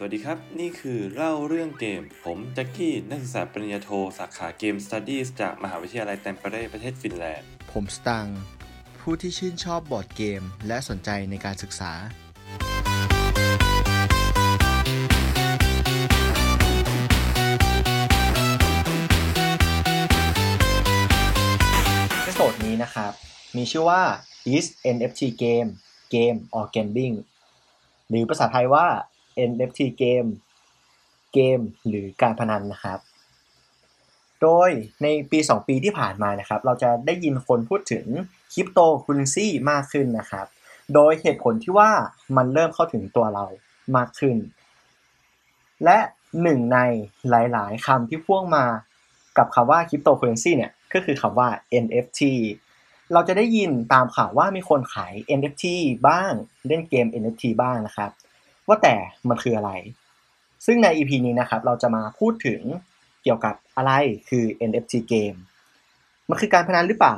สวัสดีครับนี่คือเล่าเรื่องเกมผมแจ็คกี้นักศึกษาปริญญาโทสาขาเกม Studies จากมหาวิทยาลัยแตมเปเร่ประเทศฟินแลนด์ผมสตังค์ผู้ที่ชื่นชอบบอร์ดเกมและสนใจในการศึกษาเอพิโซดนี้นะครับมีชื่อว่า Is NFT Game Game or Gambling หรือภาษาไทยว่าNFT Game เกมหรือการพนันนะครับโดยในปี2ปีที่ผ่านมานะครับเราจะได้ยินคนพูดถึงคริปโตเคอเรนซีมากขึ้นนะครับโดยเหตุผลที่ว่ามันเริ่มเข้าถึงตัวเรามากขึ้นและหนึ่งในหลายๆคำที่พ่วงมากับคำว่าคริปโตเคอเรนซีเนี่ยก็คือคำว่า NFT เราจะได้ยินตามข่าวว่ามีคนขาย NFT บ้างเล่นเกม NFT บ้างนะครับว่าแต่มันคืออะไรซึ่งใน EP นี้นะครับเราจะมาพูดถึงเกี่ยวกับอะไรคือ NFT Game มันคือการพนันหรือเปล่า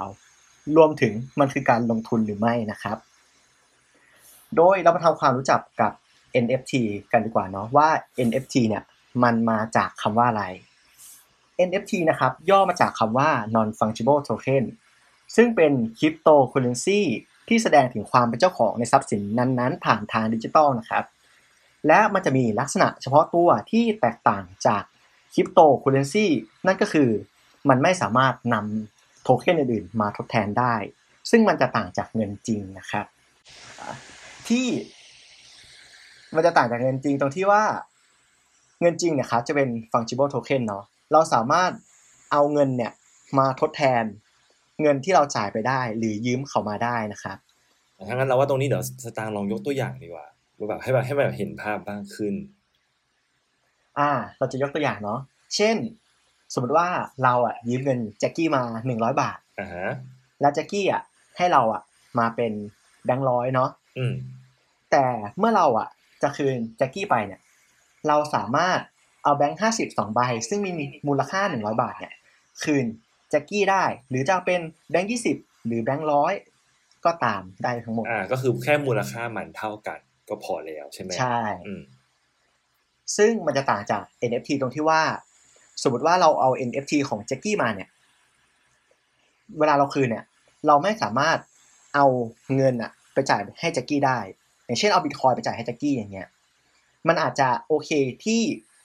รวมถึงมันคือการลงทุนหรือไม่นะครับโดยเรามาทำความรู้จักกับ NFT กันดีกว่าเนาะว่า NFT เนี่ยมันมาจากคำว่าอะไร NFT นะครับย่อมาจากคำว่า Non-Fungible Token ซึ่งเป็นคริปโตเคอเรนซีที่แสดงถึงความเป็นเจ้าของในทรัพย์สินนั้นๆผ่านทางดิจิตอลนะครับและมันจะมีลักษณะเฉพาะตัวที่แตกต่างจากคริปโตเคอเรนซีนั่นก็คือมันไม่สามารถนำโทเค็นอื่นๆมาทดแทนได้ซึ่งมันจะต่างจากเงินจริงนะครับที่มันจะต่างจากเงินจริงตรงที่ว่าเงินจริงเนี่ยครับจะเป็น fungible token เนาะเราสามารถเอาเงินเนี่ยมาทดแทนเงินที่เราจ่ายไปได้หรือยืมเขามาได้นะครับถ้างั้นเราว่าตรงนี้เดี๋ยวสตางค์ลองยกตัวอย่างดีกว่าแบบให้แบบเห็นภาพบ้างขึ้นเราจะยกตัวอย่างเนาะเช่นสมมติว่าเราอ่ะยืมเงินแจ็คกี้มา100บาทแล้วแจ็คกี้อ่ะให้เราอ่ะมาเป็นแบงค์ร้อยเนาะแต่เมื่อเราอ่ะจะคืนแจ็คกี้ไปเนี่ยเราสามารถเอาแบงค์50 2ใบซึ่งมีมูลค่า100บาทเนี่ยคืนแจ็คกี้ได้หรือจะเป็นแบงค์20หรือแบงค์100ก็ตามได้ทั้งหมดก็คือแค่มูลค่ามันเท่ากันก็พอแล้วใช่ไหมใช่ซึ่งมันจะต่างจาก NFT ตรงที่ว่าสมมติว่าเราเอา NFT ของแจ็คกี้มาเนี่ยเวลาเราคืนเนี่ยเราไม่สามารถเอาเงินอะไปจ่ายให้แจ็คกี้ได้อย่างเช่นเอาบิตคอยไปจ่ายให้แจ็คกี้อย่างเงี้ยมันอาจจะโอเคที่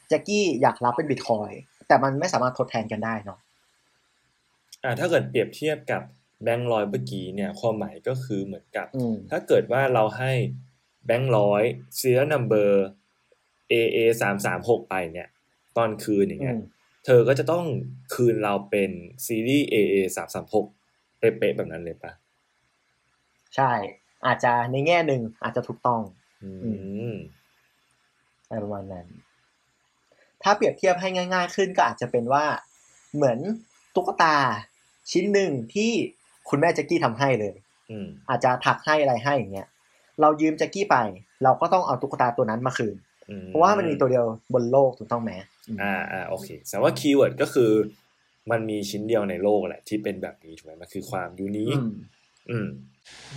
แจ็คกี้อยากรับเป็นบิตคอยแต่มันไม่สามารถทดแทนกันได้เนาะถ้าเกิดเปรียบเทียบกับแบงค์ร้อยเมื่อกี้เนี่ยความหมายก็คือเหมือนกับถ้าเกิดว่าเราให้แบงค์ร้อย serial number AA336 ไปเนี่ยตอนคืนอย่างเงี้ยเธอก็จะต้องคืนเราเป็นซีรีส์ AA336 เป๊ะๆแบบนั้นเลยปะใช่อาจจะในแง่หนึ่งอาจจะถูกต้องอะไรประมาณนั้นถ้าเปรียบเทียบให้ง่ายๆขึ้นก็อาจจะเป็นว่าเหมือนตุ๊กตาชิ้นหนึ่งที่คุณแม่แจ็คกี้ทำให้เลยอาจจะถักให้อะไรให้อย่างเงี้ยเรายืมแจ็คกี้ไปเราก็ต้องเอาตุ๊กตาตัวนั้นมาคืนเพราะว่ามันมีตัวเดียวบนโลกถูกต้องไหมโอเคแสดงว่าคีย์เวิร์ดก็คือมันมีชิ้นเดียวในโลกแหละที่เป็นแบบนี้ถูกไหมมันคือความยูนิค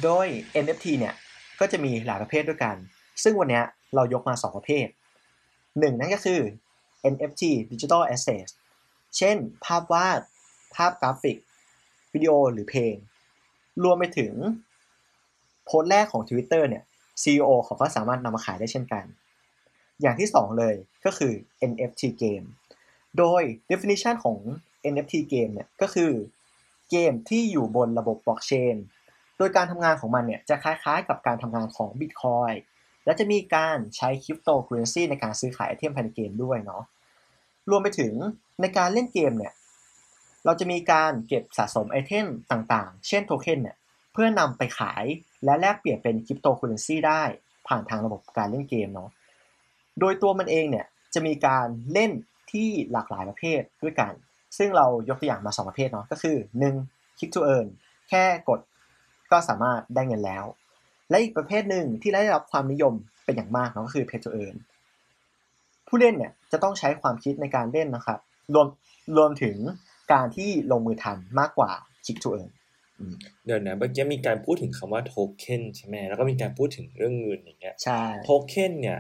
โดย NFT เนี่ยก็จะมีหลายประเภทด้วยกันซึ่งวันนี้เรายกมา2ประเภท1นั่นก็คือ NFT Digital Asset เช่นภาพวาดภาพกราฟิกวิดีโอหรือเพลงรวมไปถึงโพสต์แรกของ Twitter เนี่ย CEO เขาก็สามารถนำมาขายได้เช่นกันอย่างที่2เลยก็คือ NFT Game โดย definition ของ NFT Game เนี่ยก็คือเกมที่อยู่บนระบบบล็อกเชนโดยการทำงานของมันเนี่ยจะคล้ายๆกับการทำงานของ Bitcoin และจะมีการใช้คริปโตเคอเรนซีในการซื้อขายไอเทมภายในเกมด้วยเนาะรวมไปถึงในการเล่นเกมเนี่ยเราจะมีการเก็บสะสมไอเทมต่างๆเช่นโทเค็นเนี่ยเพื่อนำไปขายและแลกเปลี่ยนเป็นคริปโตเคอเรนซีได้ผ่านทางระบบการเล่นเกมเนาะโดยตัวมันเองเนี่ยจะมีการเล่นที่หลากหลายประเภทด้วยกันซึ่งเรายกตัวอย่างมา2ประเภทเนาะก็คือ1 Click to Earn แค่กดก็สามารถได้เงินแล้วและอีกประเภทหนึ่งที่ได้รับความนิยมเป็นอย่างมากเนาะก็คือ Pay to Earn ผู้เล่นเนี่ยจะต้องใช้ความคิดในการเล่นนะครับรวมถึงการที่ลงมือทำมากกว่า Click to Earn เดี๋ยวนะเมื่อกี้มีการพูดถึงคำว่าโทเค็นใช่ไหมแล้วก็มีการพูดถึงเรื่องเงินอย่างเงี้ยใช่โทเค็นเนี่ย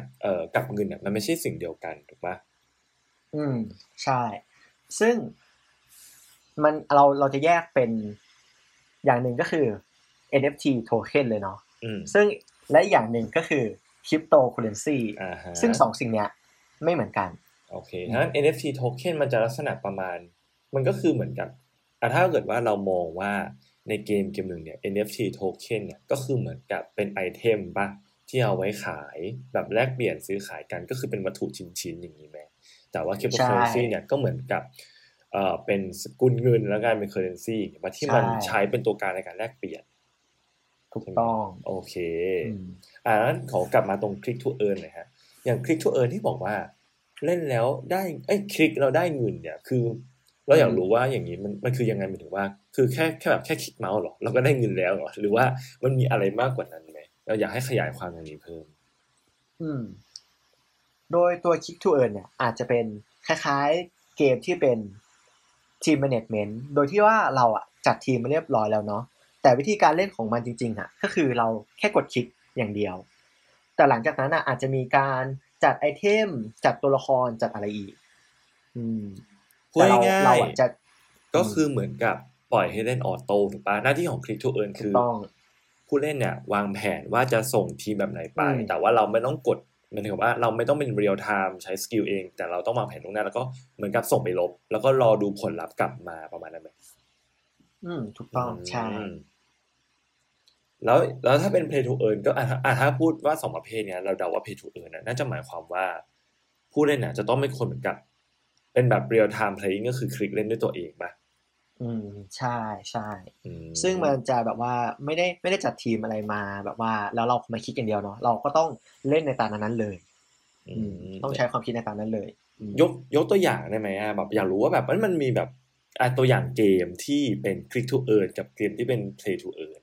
กับเงินเนี่ยมันไม่ใช่สิ่งเดียวกันถูกปะใช่ซึ่งมันเราจะแยกเป็นอย่างหนึ่งก็คือ NFT โทเค็นเลยเนาะซึ่งและอย่างหนึ่งก็คือ Cryptocurrency ซึ่งสองสิ่งเนี้ยไม่เหมือนกันโอเคฉะนั้น NFT โทเค็นมันจะลักษณะประมาณมันก็คือเหมือนกับถ้าเกิดว่าเรามองว่าในเกมหนึ่งเนี่ย NFT token เนี่ยก็คือเหมือนกับเป็นไอเทมป่ะที่เอาไว้ขายแบบแลกเปลี่ยนซื้อขายกันก็คือเป็นวัตถุชิ้นๆอย่างนี้ไหมแต่ว่า cryptocurrency เนี่ยก็เหมือนกับเป็นสกุลเงินแล้วกันเป็น currency มาที่มันใช้เป็นตัวกลางในการแลกเปลี่ยนถูกต้องโอเคนั้นขอกลับมาตรง click to earn หน่อยฮะอย่าง click to earn ที่บอกว่าเล่นแล้วได้คลิกเราได้เงินเนี่ยคือเราอยากรู้ว่าอย่างนี้มันคือยังไงหมายถึงว่าคือแค่คลิกเมาส์หรอเราก็ได้เงินแล้วหรอหรือว่ามันมีอะไรมากกว่านั้นไหมเราอยากให้ขยายความอย่างนี้เพิ่มโดยตัว Click to Earn เนี่ยอาจจะเป็นคล้ายๆเกมที่เป็น Team Management โดยที่ว่าเราอ่ะจัดทีมมาเรียบร้อยแล้วเนาะแต่วิธีการเล่นของมันจริงๆอ่ะก็คือเราแค่กดคลิกอย่างเดียวแต่หลังจากนั้นอ่ะอาจจะมีการจัดไอเทมจัดตัวละครจัดอะไรอีกพูดง่ายๆก็คือเหมือนกับปล่อยให้เล่นออโต้ถูกป่ะหน้าที่ของ Click to Earn คือผู้เล่นเนี่ยวางแผนว่าจะส่งทีมแบบไหนไปแต่ว่าเราไม่ต้องกดหมายถึงว่าเราไม่ต้องเป็นเรียลไทม์ใช้สกิลเองแต่เราต้องวางแผนล่วงหน้าแล้วก็เหมือนกับส่งไปลบแล้วก็รอดูผลลัพธ์กลับมาประมาณนั้นไหมถูกต้องใช่แล้วถ้าเป็น Play to Earn ก็ถ้าพูดว่าสองประเภทเนี่ยเราเดาว่า Play to Earn น่าจะหมายความว่าผู้เล่นเนี่ยจะต้องไม่คนเหมือนกับเป็นแบบ real time playing ก็คือคลิกเล่นด้วยตัวเองป่ะใช่ใช่ซึ่งมันจะแบบว่าไม่ได้จัดทีมอะไรมาแบบว่าแล้วเรามาคลิกอย่างเดียวเนาะเราก็ต้องเล่นในตามนั้นเลยต้องใช้ความคิดในตามนั้นเลยยกตัวอย่างได้ไหมแบบอยากรู้ว่าแบบมันมีแบบตัวอย่างเกมที่เป็น click to earn กับเกมที่เป็น play to earn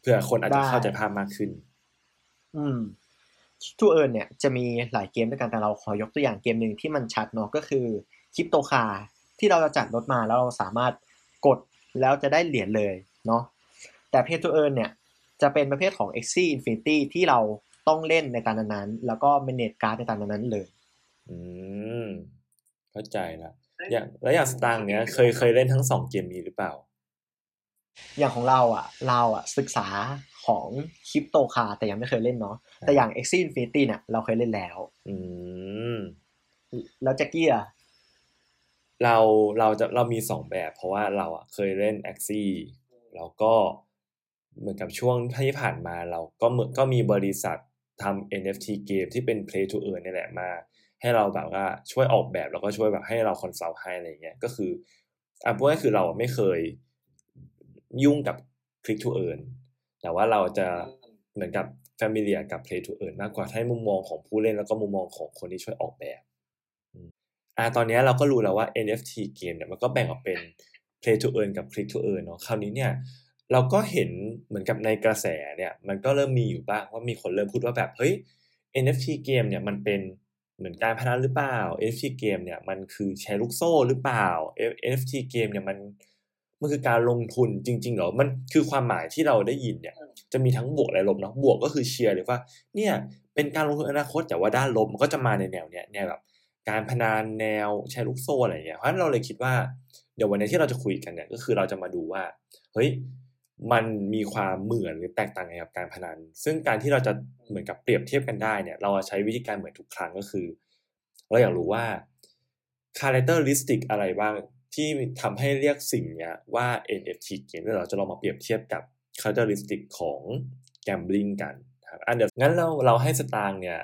เพื่อคนอาจจะเข้าใจภาพมากขึ้นClick to Earn เนี่ยจะมีหลายเกมด้วยกันแต่เราขอยกตัวอย่างเกมหนึ่งที่มันชัดเนาะก็คือ Crypto Car ที่เราจะจัดรถมาแล้วเราสามารถกดแล้วจะได้เหรียญเลยเนาะแต่ Play to Earn เนี่ยจะเป็นประเภทของ Axie Infinity ที่เราต้องเล่นในตานั้นๆแล้วก็ manage card ในตานั้นๆเลยเข้าใจละอย่างสตางค์เนี่ยเคยเล่นทั้ง2เกมนี้หรือเปล่าอย่างของเราอ่ะศึกษาของคริปโตคาร์แต่ยังไม่เคยเล่นเนาะแต่อย่าง Axie Infinity เนี่ยเราเคยเล่นแล้วแล้วแจ็คกี้อ่ะเรามี2แบบเพราะว่าเราอ่ะเคยเล่น Axie แล้วก็เหมือนกับช่วงที่ผ่านมาเราก็มีบริษัททำ NFT เกมที่เป็น Play to Earn นี่แหละมาให้เราแบบว่าช่วยออกแบบแล้วก็ช่วยแบบให้เราคอนซัลท์ให้อะไรเงี้ยก็คือพูดง่ายๆคือเราไม่เคยยุ่งกับ Click to Earn แต่ว่าเราจะเหมือนกับ familiar กับ Play to Earn มากกว่าให้มุมมองของผู้เล่นแล้วก็มุมมองของคนที่ช่วยออกแบบตอนนี้เราก็รู้แล้วว่า NFT เกมเนี่ยมันก็แบ่งออกเป็น Play to Earn กับ Click to Earn เนาะคราวนี้เนี่ยเราก็เห็นเหมือนกับในกระแสเนี่ยมันก็เริ่มมีอยู่บ้างว่ามีคนเริ่มพูดว่าแบบเฮ้ย NFT เกมเนี่ยมันเป็นเหมือนการพนันหรือเปล่า NFT เกมเนี่ยมันคือแชร์ลูกโซ่หรือเปล่า NFT เกมเนี่ยมันคือการลงทุนจริงๆเหรอมันคือความหมายที่เราได้ยินเนี่ยจะมีทั้งบวกและลบเนาะบวกก็คือเชียร์หรือว่าเนี่ยเป็นการลงทุนอนาคตแต่ว่าด้านลบมันก็จะมาในแนวเนี้ยแนวแบบการพนันแนวแชร์ลูกโซ่อะไรอย่างเงี้ยเพราะฉะนั้นเราเลยคิดว่าเดี๋ยววันนี้ที่เราจะคุยกันเนี่ยก็คือเราจะมาดูว่าเฮ้ยมันมีความเหมือนหรือแตกต่างกับการพนันซึ่งการที่เราจะเหมือนกับเปรียบเทียบกันได้เนี่ยเราใช้วิธีการเหมือนทุกครั้งก็คือเราอยากรู้ว่า characteristic อะไรบ้างที่ทำให้เรียกสิ่งเนี้ยว่า NFT เกมแล้วเราจะลองมาเปรียบเทียบกับ characteristic ของ gambling กันครับเดี๋ยวงั้นเราให้สตางค์เนี่ย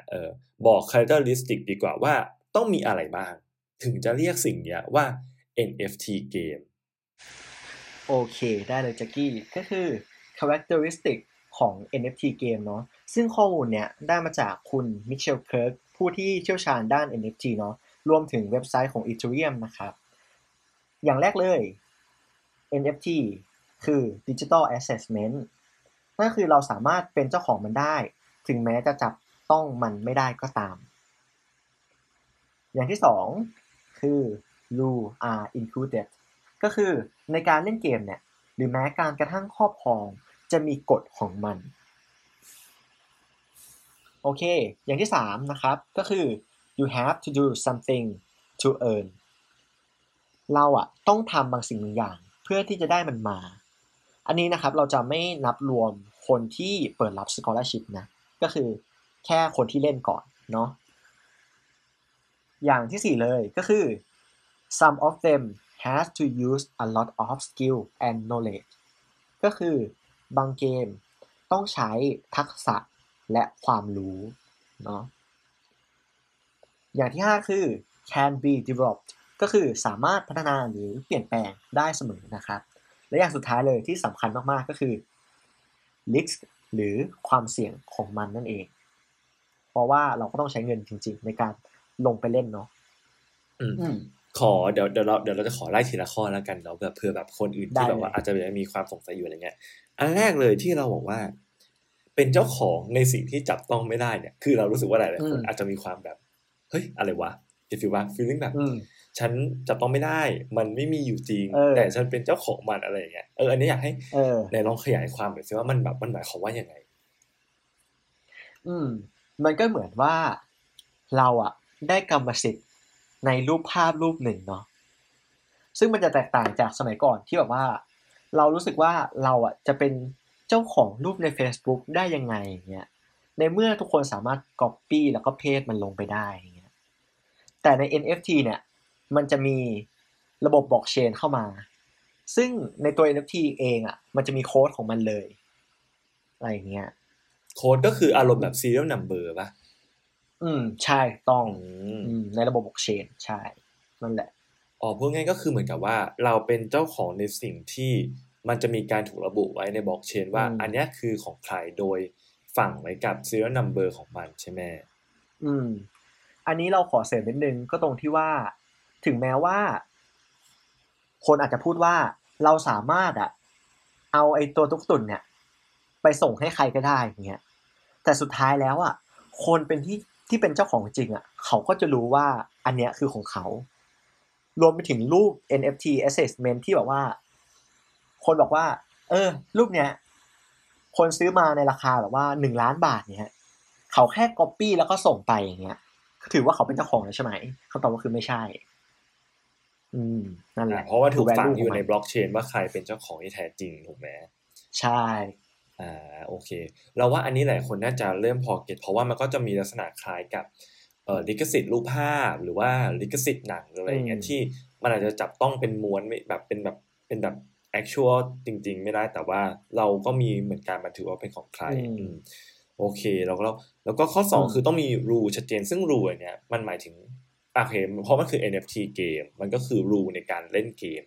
บอก characteristic ดีกว่าว่าต้องมีอะไรบ้างถึงจะเรียกสิ่งเนี้ยว่า NFT เกมโอเคได้เลยแจ็คกี้ก็คือ characteristic ของ NFT เกมเนาะซึ่งข้อมูลเนี้ยได้มาจากคุณมิเชลเคิร์กผู้ที่เชี่ยวชาญด้าน NFT เนาะรวมถึงเว็บไซต์ของ Ethereum นะครับอย่างแรกเลย NFT คือ Digital Assessment นั่นคือเราสามารถเป็นเจ้าของมันได้ถึงแม้จะจับต้องมันไม่ได้ก็ตามอย่างที่2คือ You are included ก็คือในการเล่นเกมเนี่ย หรือแม้การกระทั่งครอบครองจะมีกฎของมันโอเคอย่างที่3นะครับก็คือ you have to do something to earn เราอะต้องทำบางสิ่งบางอย่างเพื่อที่จะได้มันมาอันนี้นะครับเราจะไม่นับรวมคนที่เปิดรับ scholarship นะก็คือแค่คนที่เล่นก่อนเนาะอย่างที่4เลยก็คือ some of them has to use a lot of skill and knowledge ก็คือบางเกมต้องใช้ทักษะและความรู้เนาะอย่างที่5คือ can be developed ก็คือสามารถพัฒนาหรือเปลี่ยนแปลงได้เสมอนะครับและอย่างสุดท้ายเลยที่สำคัญมากๆก็คือ risk หรือความเสี่ยงของมันนั่นเองเพราะว่าเราก็ต้องใช้เงินจริงๆในการลงไปเล่นเนาะขอเดี๋ยวเราจะขอไล่ทีละข้อแล้วกันเราแบบเผื่อแบบคนอื่นที่แบบว่าอาจจะมีความสงสัยอยู่อะไรเงี้ยอันแรกเลยที่เราบอกว่าเป็นเจ้าของในสิ่งที่จับต้องไม่ได้เนี่ยคือเรารู้สึกว่าหลายๆคนอาจจะมีความแบบเฮ้ยอะไรวะจะฟีลว่าฟีลลิ่งแบบฉันจับต้องไม่ได้มันไม่มีอยู่จริงแต่ฉันเป็นเจ้าของมันอะไรอย่างเงี้ยอันนี้อยากให้ในลองขยายความหน่อยสิว่ามันแบบมันหมายความว่าอย่างไงมันก็เหมือนว่าเราอะได้กรรมสิทธิ์ในรูปภาพรูปหนึ่งเนาะซึ่งมันจะแตกต่างจากสมัยก่อนที่แบบว่าเรารู้สึกว่าเราอะจะเป็นเจ้าของรูปใน Facebook ได้ยังไงอย่างเงี้ยในเมื่อทุกคนสามารถ copy แล้วก็เพจมันลงไปได้อย่างเงี้ยแต่ใน NFT เนี่ยมันจะมีระบบบล็อกเชนเข้ามาซึ่งในตัว NFT เองอ่ะมันจะมีโค้ดของมันเลยอะไรอย่างเงี้ยโค้ดก็คืออารมณ์แบบ serial number ป่ะใช่ต้องในระบบบล็อกเชนใช่นั่นแหละอ๋อพูดง่ายก็คือเหมือนกับว่าเราเป็นเจ้าของในสิ่งที่มันจะมีการถูกระบุไว้ในบล็อกเชนว่าอันนี้คือของใครโดยฝั่งไว้กับ serial number ของมันใช่ไหมอันนี้เราขอเสริมนิดนึงก็ตรงที่ว่าถึงแม้ว่าคนอาจจะพูดว่าเราสามารถอะเอาไอ้ตัวตุ๊กตุ่นเนี่ยไปส่งให้ใครก็ได้อย่างเงี้ยแต่สุดท้ายแล้วอะคนเป็นที่เป็นเจ้าของจริงอะเขาก็จะรู้ว่าอันเนี้ยคือของเขารวมไปถึงรูป NFT assessment ที่แบบว่าคนบอกว่ารูปเนี้ยคนซื้อมาในราคาแบบว่า1ล้านบาทเนี่ยเขาแค่ copy แล้วก็ส่งไปอย่างเงี้ยถือว่าเขาเป็นเจ้าของแล้วใช่ไหมคำตอบก็คือไม่ใช่นั่นแหละเพราะว่าถูกฝังอยู่ในบล็อกเชนว่าใครเป็นเจ้าของที่แท้จริงถูกไหมใช่โอเคเราว่าอันนี้หลายคนน่าจะเริ่มพอเก็ตเพราะว่ามันก็จะมีลักษณะคล้ายกับลิขสิทธิ์รูปภาพหรือว่าลิขสิทธิ์หนังอะไรอย่างเงี้ยที่มันอาจจะจับต้องเป็นม้วนแบบเป็นแบบactual จริงๆไม่ได้แต่ว่าเราก็มีเหมือนกันมันถือว่าเป็นของใครโอเคแล้วก็ข้อ2คือต้องมี rule ชัดเจนซึ่ง rule เนี่ยมันหมายถึงโอเคเพราะมันคือ NFT เกมมันก็คือ rule ในการเล่นเกม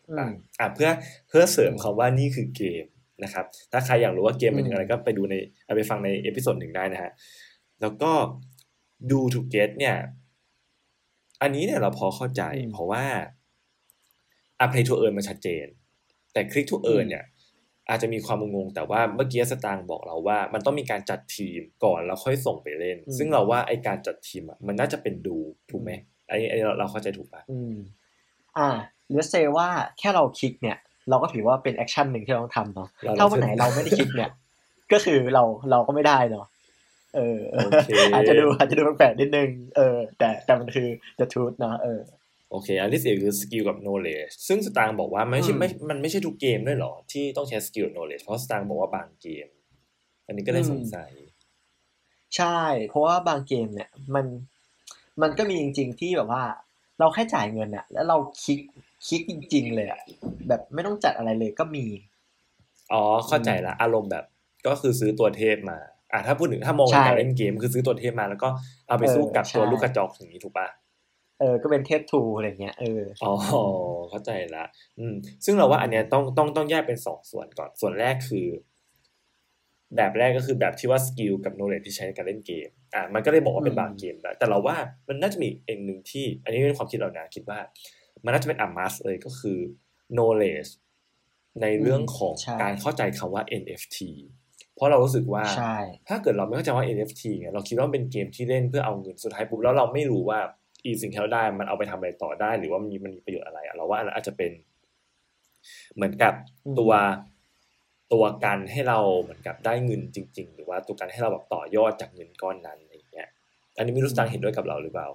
เพื่อเสริมคำว่านี่คือเกมนะครับถ้าใครอยากรู้ว่าเกมเป็นอะไรก็ไปดูในไปฟังในเอพิโซด1ได้นะฮะแล้วก็ do to get เนี่ยอันนี้เนี่ยเราพอเข้าใจเพราะว่าplay to earn มันชัดเจนแต่คลิกทูเอิร์นเนี่ยอาจจะมีความงงแต่ว่าเมื่อกี้สตางค์บอกเราว่ามันต้องมีการจัดทีมก่อนแล้วค่อยส่งไปเล่นซึ่งเราว่าไอการจัดทีมอ่ะมันน่าจะเป็นดูถูกไหมไอเราเข้าใจถูกป่ะหรือเซว่าแค่เราคลิกเนี่ยเราก็ถือว่าเป็นแอคชั่นหนึ่งที่เราต้องทำเนาะถ้าวันไหนเราไม่ได้คลิกเนี่ยก็คือเราก็ไม่ได้เนาะอาจจะดูแปลกนิดนึงแต่มันคือ the truth นะโอเคอันที่4คือสกิลกับ knowledge ซึ่งสตางค์บอกว่ามันไม่ใช่ทุกเกมด้วยหรอที่ต้องใช้สกิล knowledge เพราะสตางค์บอกว่าบางเกมอันนี้ก็ได้สงสัยใช่เพราะว่าบางเกมเนี่ยมันก็มีจริงๆที่แบบว่าเราแค่จ่ายเงินน่ะแล้วเราคลิกจริงๆเลยอ่ะแบบไม่ต้องจัดอะไรเลยก็มีอ๋อเข้าใจละอารมณ์แบบก็คือซื้อตัวเทพมาถ้าพูดถึงถ้ามองการเล่นเกมคือซื้อตัวเทพมาแล้วก็เอาไปสู้กับตัวลูกกระจอกอย่างนี้ถูกป่ะก็เป็นเทปทูอะไรเงี้ยอ๋อเข้าใจละซึ่งเราว่าอันเนี้ยต้องแยกเป็น2ส่วนก่อนส่วนแรกคือแบบแรกก็คือแบบที่ว่าสกิลกับโนเลจที่ใช้ในการเล่นเกมมันก็ได้บอกว่าเป็นบางเกมแล้วแต่เราว่ามันน่าจะมีอีกนึงที่อันนี้เป็นความคิดเรานะคิดว่ามันน่าจะเป็นอัมมัสเลยก็คือโนเลจในเรื่องของการเข้าใจคำว่า NFT เพราะเรารู้สึกว่าถ้าเกิดเราไม่เข้าใจว่า NFT เนี่ยเราคิดว่าเป็นเกมที่เล่นเพื่อเอาเงินสุดท้ายปุ๊บแล้วเราไม่รู้ว่าอีสิ่งที่เราได้มันเอาไปทำอะไรต่อได้หรือว่ามันมีประโยชน์อะไรเราว่าอาจจะเป็นเหมือนกับตัว ตัวกันให้เราเหมือนกับได้เงินจริงๆหรือว่าตัวกันให้เราแบบต่อยอดจากเงินก้อนนั้นอะไรอย่างเงี้ยอันนี้ไม่รู้สตางค์เห็นด้วยกับเราหรือเปล่า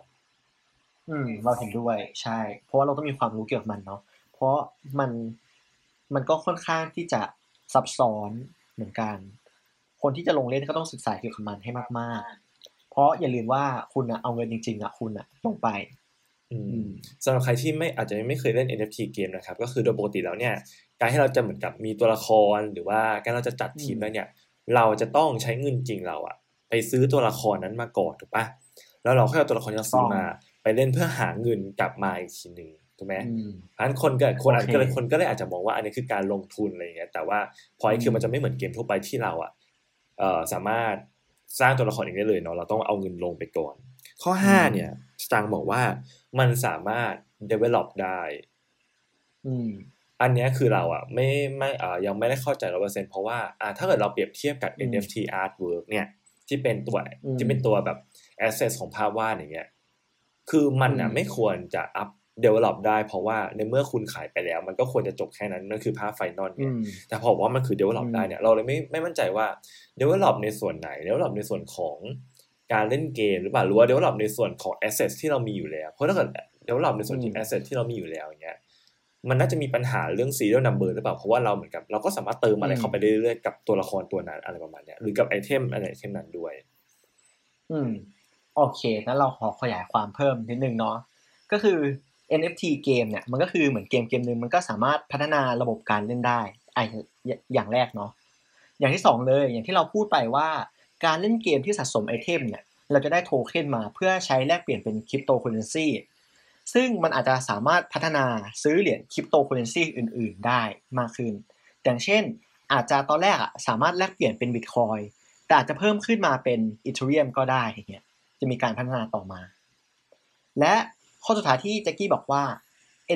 เราเห็นด้วยใช่เพราะว่าเราต้องมีความรู้เกี่ยวกับมันเนาะเพราะมันก็ค่อนข้างที่จะซับซ้อนเหมือนกันคนที่จะลงเล่นก็ต้องศึกษาเกี่ยวกับมันให้มากๆเพราะอย่าลืมว่าคุณนะเอาเงินจริงๆนะคุณนะลงไปสำหรับใครที่ไม่อาจจะไม่เคยเล่น NFT เกมนะครับก็คือโดยปกติแล้วเนี่ยการให้เราจะเหมือนกับมีตัวละครหรือว่าการเราจะจัดทีมแล้วเนี่ยเราจะต้องใช้เงินจริงเราอะไปซื้อตัวละครนั้นมาก่อนถูกปะแล้วเราค่อยเอาตัวละครที่เราซื้อมาไปเล่นเพื่อหาเงินกลับมาอีกทีนึงถูกไหมเพราะฉะนั้นคนก็เลยอาจจะมองว่าอันนี้คือการลงทุนอะไรอย่างเงี้ยแต่ว่าพอยต์คือมันจะไม่เหมือนเกมทั่วไปที่เราอะสามารถสร้างตัวละครเองได้เลยเนาะเราต้องเอาเงินลงไปก่อนข้อ5เนี่ยสตางค์บอกว่ามันสามารถ develop ได้อันนี้คือเราอ่ะไม่ยังไม่ได้เข้าใจ 100% เพราะว่าถ้าเกิดเราเปรียบเทียบกับ NFT artwork เนี่ยที่เป็นตัวแบบ asset ของภาพวาดอย่างเงี้ยคือมันน่ะไม่ควรจะ up develop ได้เพราะว่าในเมื่อคุณขายไปแล้วมันก็ควรจะจบแค่นั้นนั่นคือภาพ final เนี่ยแต่พอบอกว่ามันคือ develop ได้เนี่ยเราเลยไม่มั่นใจว่า develop ในส่วนไหน develop ในส่วนของการเล่นเกมหรือเปล่าหรือว่า develop ในส่วนของ asset ที่เรามีอยู่แล้วเพราะถ้าเกิด develop ในส่วนที่ asset ที่เรามีอยู่แล้วอย่างเงี้ยมันน่าจะมีปัญหาเรื่อง serial number หรือเปล่าเพราะว่าเราเหมือนกับเราก็สามารถเติมอะไรเข้าไปเรื่อยๆกับตัวละครตัวนั้นอะไรประมาณเนี้ยหรือกับไอเทมอะไรเช่นนั้นด้วยโอเคงั้นเราขอขยายความเพิ่มนิดนึงเนาะก็คือ NFT เกมเนี่ยมันก็คือเหมือนเกมนึงมันก็สามารถพัฒนาระบบการเล่นได้อย่างแรกเนาะอย่างที่2เลยอย่างที่เราพูดไปว่าการเล่นเกมที่สะสมไอเทมเนี่ยเราจะได้โทเค็นมาเพื่อใช้แลกเปลี่ยนเป็นคริปโตเคอเรนซีซึ่งมันอาจจะสามารถพัฒนาซื้อเหรียญคริปโตเคอเรนซีอื่นๆได้มากขึ้นอย่างเช่นอาจจะตอนแรกสามารถแลกเปลี่ยนเป็นบิตคอยน์แต่อาจจะเพิ่มขึ้นมาเป็นอีเธเรียมก็ได้อย่างเงี้ยจะมีการพัฒนาต่อมาและข้อสุดท้ายที่แจ็คกี้บอกว่า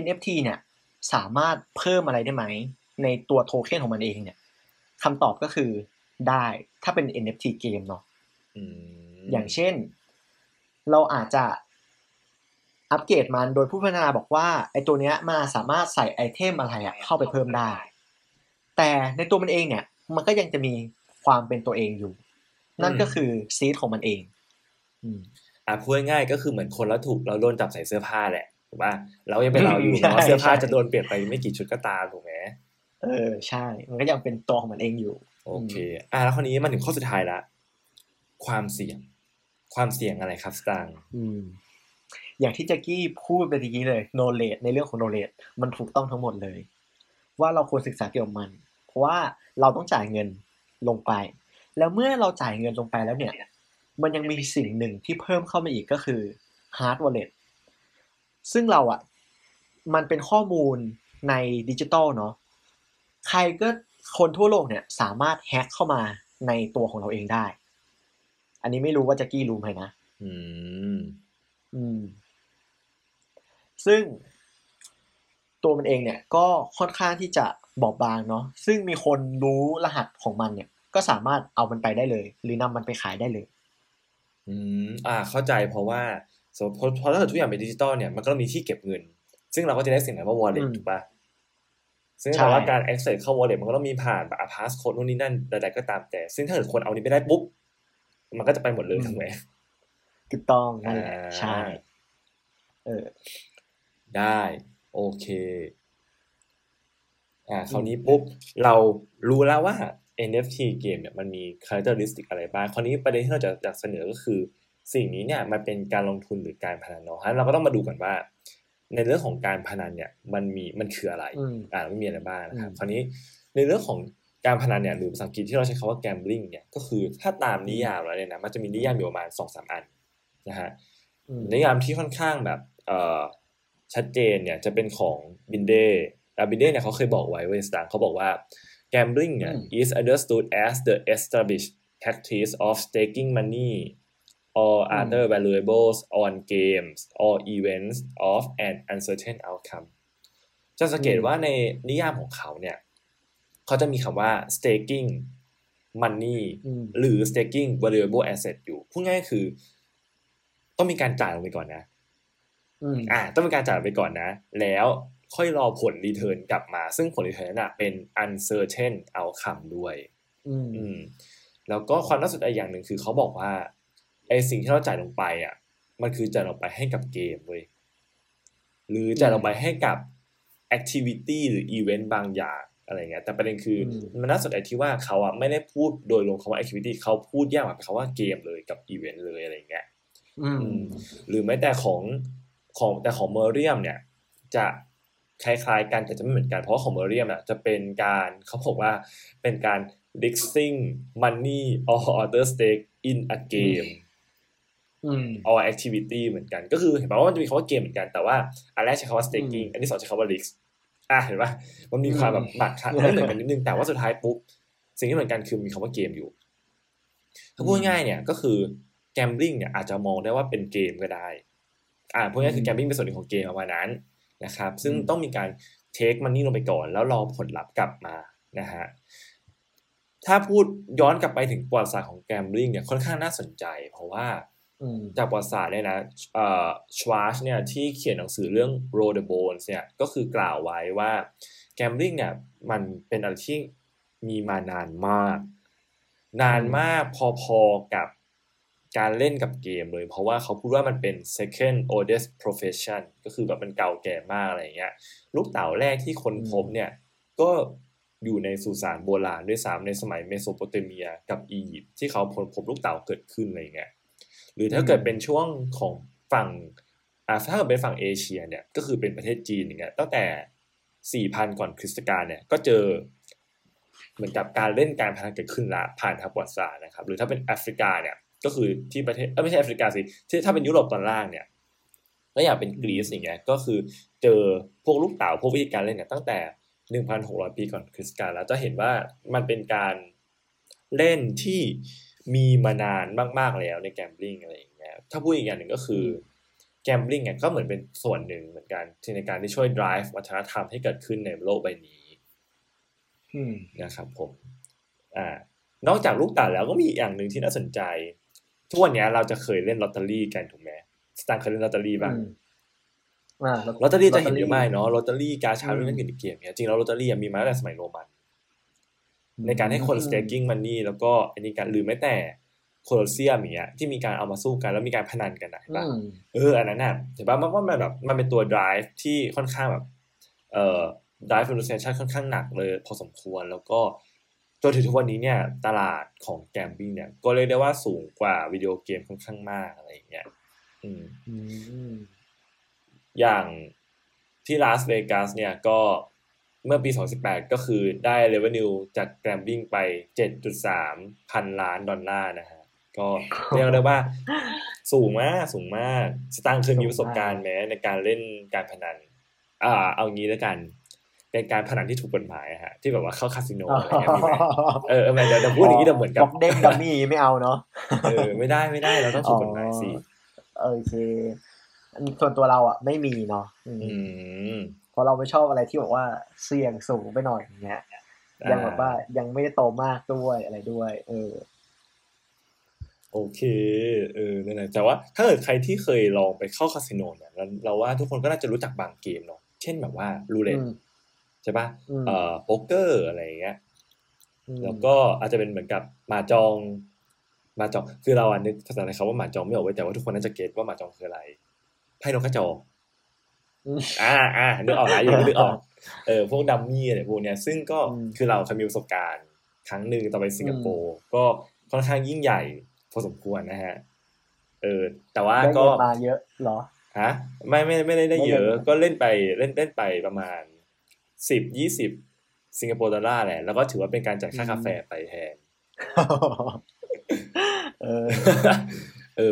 NFT เนี่ยสามารถเพิ่มอะไรได้ไหมในตัวโทเค็นของมันเองเนี่ยคำตอบก็คือได้ถ้าเป็น NFT เกมเนาะอย่างเช่นเราอาจจะอัปเกรดมันโดยผู้พัฒนาบอกว่าไอ้ตัวเนี้ยมาสามารถใส่ไอเทมอะไรเข้าไปเพิ่มได้แต่ในตัวมันเองเนี่ยมันก็ยังจะมีความเป็นตัวเองอยู่นั่นก็คือซีดของมันเองพูดง่ายก็คือเหมือนคนแล้วถูกเราโดนจับใส่เสื้อผ้าแหละถูกป่ะเรายังเป็นเราอยู่เนาะเสื้อผ้าจะโดนเปลี่ยนไปไม่กี่ชุดก็ตามถูกไหมใช่มันก็ยังเป็นตัวของมันเองอยู่โอเคแล้วคราวนี้มาถึงข้อสุดท้ายละความเสี่ยงอะไรครับสตางค์อย่างที่แจ็คกี้พูดไปทีนี้เลยknowledgeในเรื่องของknowledgeมันถูกต้องทั้งหมดเลยว่าเราควรศึกษาเกี่ยวกับมันเพราะว่าเราต้องจ่ายเงินลงไปแล้วเมื่อเราจ่ายเงินลงไปแล้วเนี่ยมันยังมีสิ่งหนึ่งที่เพิ่มเข้ามาอีกก็คือ hard wallet ซึ่งเรามันเป็นข้อมูลในดิจิตอลเนาะใครก็คนทั่วโลกเนี่ยสามารถแฮ็กเข้ามาในตัวของเราเองได้อันนี้ไม่รู้ว่าแจ็คกี้รู้ไหมนะซึ่งตัวมันเองเนี่ยก็ค่อนข้างที่จะบอบบางเนาะซึ่งมีคนรู้รหัสของมันเนี่ยก็สามารถเอามันไปได้เลยหรือนำมันไปขายได้เลยเข้าใจเพราะว่าพอถ้าทุกอย่างเป็นดิจิตอลเนี่ยมันก็มีที่เก็บเงินซึ่งเราก็จะได้สิ่งนั้นว่า wallet ถูกป่ะซึ่งแต่ว่าการ access เข้า wallet มันก็ต้องมีผ่านแบบ passcode นู่นนี่นั่นใดๆก็ตามแต่ซึ่งถ้าเกิดคนเอานี้ไปได้ปุ๊บมันก็จะไปหมดเลยถูกไหมถูกต้องนั่นแหละใช่ได้โอเคคราวนี้ปุ๊บเรารู้แล้วว่า NFT เกมเนี่ยมันมี characteristic อะไรบ้างคราวนี้ประเด็นที่เราจะอยากเสนอก็คือสิ่งนี้เนี่ยมันเป็นการลงทุนหรือการพนันเนาะเราก็ต้องมาดูก่อนว่าในเรื่องของการพนันเนี่ยมันคืออะไรมันมีอะไรบ้างนะครับคราวนี้ในเรื่องของการพนันเนี่ยหรือภาษาอังกฤษที่เราใช้คำว่า gambling เนี่ยก็คือถ้าตามนิยามแล้วเนี่ยนะมันจะมีนิยามอยู่ประมาณ 2-3 อันนะฮะนิยามที่ค่อนข้างแบบชัดเจนเนี่ยจะเป็นของบินเดย์เนี่ยเขาเคยบอกไว้เวสตังเขาบอกว่า gambling เนี่ย is understood as the established practice of staking money or other valuables on games or events of an uncertain outcome จะสังเกตว่าในนิยามของเขาเนี่ยเขาจะมีคำว่า staking money หรือ staking valuable asset อยู่พูดง่ายคือต้องมีการจ่ายลงไปก่อนนะต้องมีการจ่ายไปก่อนนะแล้ว ค่อยรอผลรีเทิร์นกลับมาซึ่งผลรีเทิร์นน่ะเป็น uncertain outcome ด้วยแล้วก็ความน่าสนใจอย่างหนึ่งคือเขาบอกว่าไอ้สิ่งที่เราจ่ายลงไปอ่ะมันคือจ่ายลงไปให้กับเกมเว้ยหรือจ่ายลงไปให้กับ activity หรือ event บางอย่างอะไรเงี้ยแต่ประเด็นคือมันน่าสนใจที่ว่าเขาอ่ะไม่ได้พูดโดยรวมคำว่า activity เขาพูดแยกออกเป็นคำว่าเกมเลยกับ event เลยอะไรเงี้ยหรือแม้แต่ของแต่ของเมอริเอมเนี่ยจะคล้ายๆกันแต่จะไม่เหมือนกันเพราะของเมอริเอมน่ะจะเป็นการเขาบอกว่าเป็นการ listing money or other stake in a game or activity เหมือนกันก็คือเห็นป่ะว่ามันจะมีคำว่าเกมเหมือนกันแต่ว่าอันแรกใช้คำว่า staking อันที่สองใช้คำว่า risk เห็นป่ะมันมีความแบบหลักฐานเหมือนกันนิดนึงแต่ว่าสุดท้ายปุ๊บสิ่งที่เหมือนกันคือมีคำว่าเกมอยู่ถ้าพูดง่ายเนี่ยก็คือ gambling เนี่ยอาจจะมองได้ว่าเป็นเกมก็ได้พวกนี้คือ gambling เป็นส่วนหนึ่งของเกมประมาณนั้นนะครับซึ่งต้องมีการ take money ลงไปก่อนแล้วรอผลลัพธ์กลับมานะฮะถ้าพูดย้อนกลับไปถึงประวัติศาสตร์ของ gambling เนี่ยค่อนข้างน่าสนใจเพราะว่าจากประวัติศาสตร์เนี่ยนะชวาร์ชเนี่ยที่เขียนหนังสือเรื่อง Roll the Bones เนี่ยก็คือกล่าวไว้ว่า gambling เนี่ยมันเป็นอะไรที่มีมานานมากพอๆกับการเล่นกับเกมเลยเพราะว่าเขาพูดว่ามันเป็น second oldest profession ก็คือแบบมันเก่าแก่มากอะไรอย่างเงี้ยลูกเต่าแรกที่คนพบเนี่ยก็อยู่ในสุสานโบราณด้วยซ้ำในสมัยเมโสโปเตเมียกับอียิปต์ที่เขาค้นพบลูกเต่าเกิดขึ้นอะไรอย่างเงี้ยหรือถ้าเกิดเป็นช่วงของฝั่งถ้าเกิดเป็นฝั่งเอเชียเนี่ยก็คือเป็นประเทศจีนอย่างเงี้ยตั้งแต่ 4,000 ก่อนคริสต์กาลเนี่ยก็เจอเหมือนกับการเล่นการพนันเกิดขึ้นละผ่านทางประวัติศาสตร์นะครับหรือถ้าเป็นแอฟริกาเนี่ยก็คือที่ประเทศไม่ใช่แอฟริกาสิถ้าเป็นยุโรปตอนล่างเนี่ยแล้วอย่างเป็นกรีซอย่างเงี้ยก็คือเจอพวกลูกเต๋าพวกวิธีการเล่นเนี่ยตั้งแต่ 1,600 ปีก่อนคริสต์กาลแล้วจะเห็นว่ามันเป็นการเล่นที่มีมานานมากๆแล้วในแกมบลิ่งอะไรอย่างเงี้ยถ้าพูดอีกอย่างหนึ่งก็คือแกมบลิ่งเนี่ยก็เหมือนเป็นส่วนหนึ่งเหมือนกันที่ในการที่ช่วย drive วัฒนธรรมให้เกิดขึ้นในโลกใบนี้นะครับผมนอกจากลูกเต๋าแล้วก็มีอีกอย่างนึงที่น่าสนใจทุกวันนี้เราจะเคยเล่นลอตเตอรี่กันถูกไหมสตางค์เคยเล่นลอตเตอรี่บ้างลอตเตอรี่จะเห็นเยอะมากเนาะลอตเตอรี่กาชาเรื่องเกี่ยวกับเกมเนี่ยจริงแล้วลอตเตอรี่มีมาตั้งแต่สมัยโรมันในการให้คน staking money แล้วก็อันนี้การหรือแม้แต่โคลอสเซียมอย่างเงี้ยที่มีการเอามาสู้กันแล้วมีการพนันกันนะอันนั้นน่ะเห็นป่ะว่ามันแบบมันเป็นตัว drive ที่ค่อนข้างแบบdrive revolution ค่อนข้างหนักเลยพอสมควรแล้วก็จนถึงทุกวันนี้เนี่ยตลาดของแกมบลิ่งเนี่ยก็เรียกได้ว่าสูงกว่าวิดีโอเกมค่อนข้างมากอะไรอย่างเงี้ยอย่างที่ลาสเวกัสเนี่ยก็เมื่อปี2018ก็คือได้ revenue จากแกมบลิ่งไป 7.3 พันล้านดอลลาร์นะฮะก็เรียกได้ว่าสูงมากสตางค์เคยมีประสบการณ์แม้ในการเล่นการพนันเอางี้แล้วกันเป็นการพนันที่ถูกกฎหมายฮะที่แบบว่าเข้าคาสิโนอะไรอย่างเงี้ยไม่ได้จะพูดอย่างนี้เหมือนกับเด็กดัมมี่ไม่เอาเนาะไม่ได้เราต้องถูกกฎหมายสิโอเคส่วนตัวเราอ่ะไม่มีเนาะเพราะเราไม่ชอบอะไรที่บอกว่าเสี่ยงสูงไปหน่อยอย่างเงี้ยยังแบบว่ายังไม่ได้โตมากด้วยอะไรด้วยโอเคนั่นแหละแต่ว่าถ้าเกิดใครที่เคยลองไปเข้าคาสิโนเนี่ยเราว่าทุกคนก็น่าจะรู้จักบางเกมเนาะเช่นแบบว่ารูเล็ตใช่ป่ะโป๊กเกอร์อะไรอย่างเงี้ยแล้วก็อาจจะเป็นเหมือนกับหมาจองคือเรานึกภาษาไทยเขาว่าหมาจองไม่ออกไว้แต่ว่าทุกคนน่าจะเก็ตว่าหมาจองคืออะไรไพ่นกกระจอกนึกออกนะยังนึกออกพวกดัมมี่อะไรพวกเนี้ยซึ่งก็คือเราเคยมีประสบการณ์ครั้งนึงตอนไปสิงคโปร์ก็ค่อนข้างยิ่งใหญ่พอสมควรนะฮะแต่ว่าก็ได้เงินมาเยอะเหรอฮะไม่ได้เยอะก็เล่นไปประมาณ10-20 สิงคโปร์ดอลลาร์แหละแล้วก็ถือว่าเป็นการจ่ายค่ากาแฟไปแทน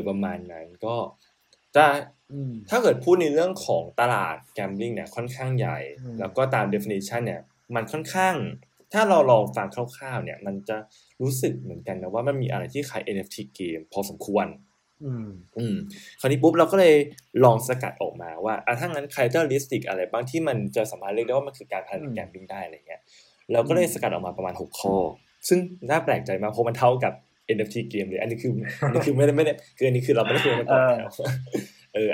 ประมาณนั้นก็ถ้าเกิดพูดในเรื่องของตลาดแกมบลิ่งเนี่ยค่อนข้างใหญ่แล้วก็ตาม definition เนี่ยมันค่อนข้างถ้าเราลองฟังคร่าวๆเนี่ยมันจะรู้สึกเหมือนกันนะว่ามันมีอะไรที่คล้าย NFT เกมพอสมควรคราวนี้ปุ๊บเราก็เลยลองสกัดออกมาว่าถ้างั้นคาแรคเตอริสติกอะไรบ้างที่มันจะสามารถเรียกได้ว่ามันคือการพนันแกมบลิ่งได้อะไรเงี้ยเราก็เลยสกัดออกมาประมาณ6ข้อซึ่งน่าแปลกใจมากเพราะมันเท่ากับ NFT เกมเลยอันนี้คือไม่ได้คืออันนี้คือเราไม่ได้คุยกันก่อนแล้ว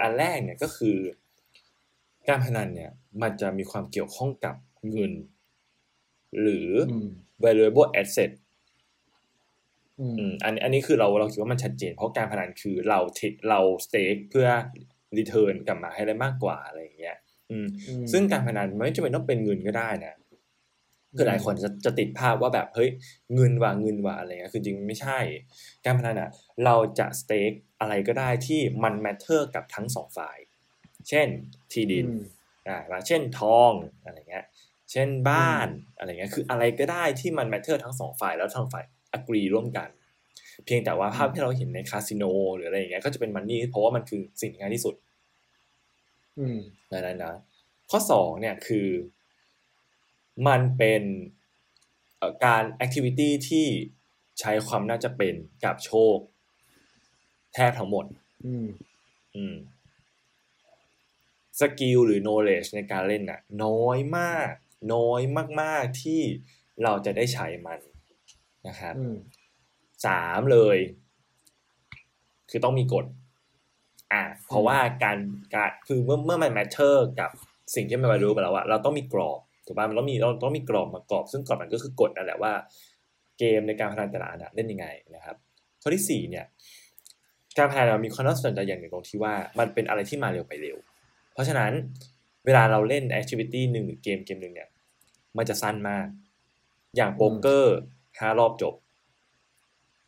อันแรกเนี่ยก็คือ การพนันเนี่ยมันจะมีความเกี่ยวข้องกับเงินหรือ valuable asset อันนี้คือเราคิดว่ามันชัดเจนเพราะการพนันคือเรา stake เพื่อ return กลับมาให้ได้มากกว่าอะไรอย่างเงี้ยซึ่งการพนันไม่จำเป็นต้องเป็นเงินก็ได้นะคือหลายคนจะติดภาพว่าแบบเฮ้ยเงินว่ะอะไรเงี้ยคือจริงไม่ใช่การพนันอ่ะเราจะสเต็กอะไรก็ได้ที่มันแมทเทอร์กับทั้งสองฝ่ายเช่นที่ดินเช่นทองอะไรเงี้ยเช่นบ้านอะไรเงี้ยคืออะไรก็ได้ที่มันแมทเทอร์ทั้งสองฝ่ายแล้วทั้งฝ่ายอักรีร่วมกันเพียงแต่ว่าภาพที่เราเห็นในคาสิโนหรืออะไรอย่างเงี้ยก็จะเป็นมันนี่เพราะว่ามันคือสิ่งง่ายที่สุดนั่นนะข้อสองเนี่ยคือมันเป็นการแอคทิวิตี้ที่ใช้ความน่าจะเป็นกับโชคแทบทั้งหมดสกิลหรือ knowledge ในการเล่นน่ะน้อยมากที่เราจะได้ใช้มันนะครับสามเลยคือต้องมีกฎเพราะว่าการคือเมื่อมัน matter กับสิ่งที่มัน value ไปแล้วอะเราต้องมีกรอบถูกป่ะมันต้องมีกรอบมากรอบซึ่งกรอบมันก็คือกฎนั่นแหละว่าเกมในการพนันแต่ละอันเล่นยังไงนะครับข้อที่4เนี่ยการพนันเรามีความน่าสนใจอย่างหนึ่งตรงที่ว่ามันเป็นอะไรที่มาเร็วไปเร็วเพราะฉะนั้นเวลาเราเล่น activity หนึ่งหรือเกมนึงเนี่ยมันจะสั้นมากอย่างโป๊กเกอร์5รอบจบ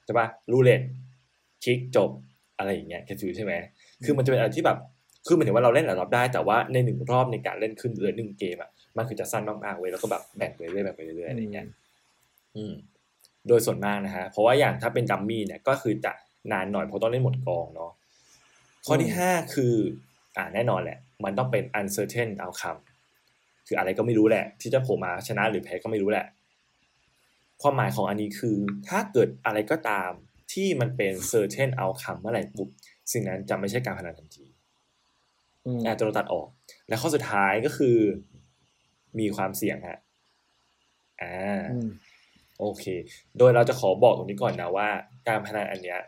ใช่ป่ะรูเล็ตคลิกจบอะไรอย่างเงี้ยแคสซิวใช่ไหมคือมันจะเป็นอะไรที่แบบคือมันถือว่าเราเล่นหลายรอบได้แต่ว่าในหนึ่งรอบในการเล่นขึ้นหนึ่งเกมอ่ะมันคือจะสั้นมากๆเว้ยแล้วก็แบบแบ่งไปเรื่อยๆอะไรอย่างเงี้ยโดยส่วนมากนะฮะเพราะว่าอย่างถ้าเป็นดัมมี่เนี่ยก็คือจะนานหน่อยเพราะต้องเล่นหมดกองเนาะข้อที่5คือแน่นอนแหละมันต้องเป็น uncertain outcome คืออะไรก็ไม่รู้แหละที่จะโผล่มาชนะหรือแพ้ก็ไม่รู้แหละความหมายของอันนี้คือถ้าเกิดอะไรก็ตามที่มันเป็น certain outcome เมื่อไหร่ปุ๊บสิ่งนั้นจะไม่ใช่การพนันทันทีจะตัดออกและข้อสุดท้ายก็คือมีความเสี่ยงฮะโอเคโดยเราจะขอบอกตรงนี้ก่อนนะว่าการพนันอันเนี้ย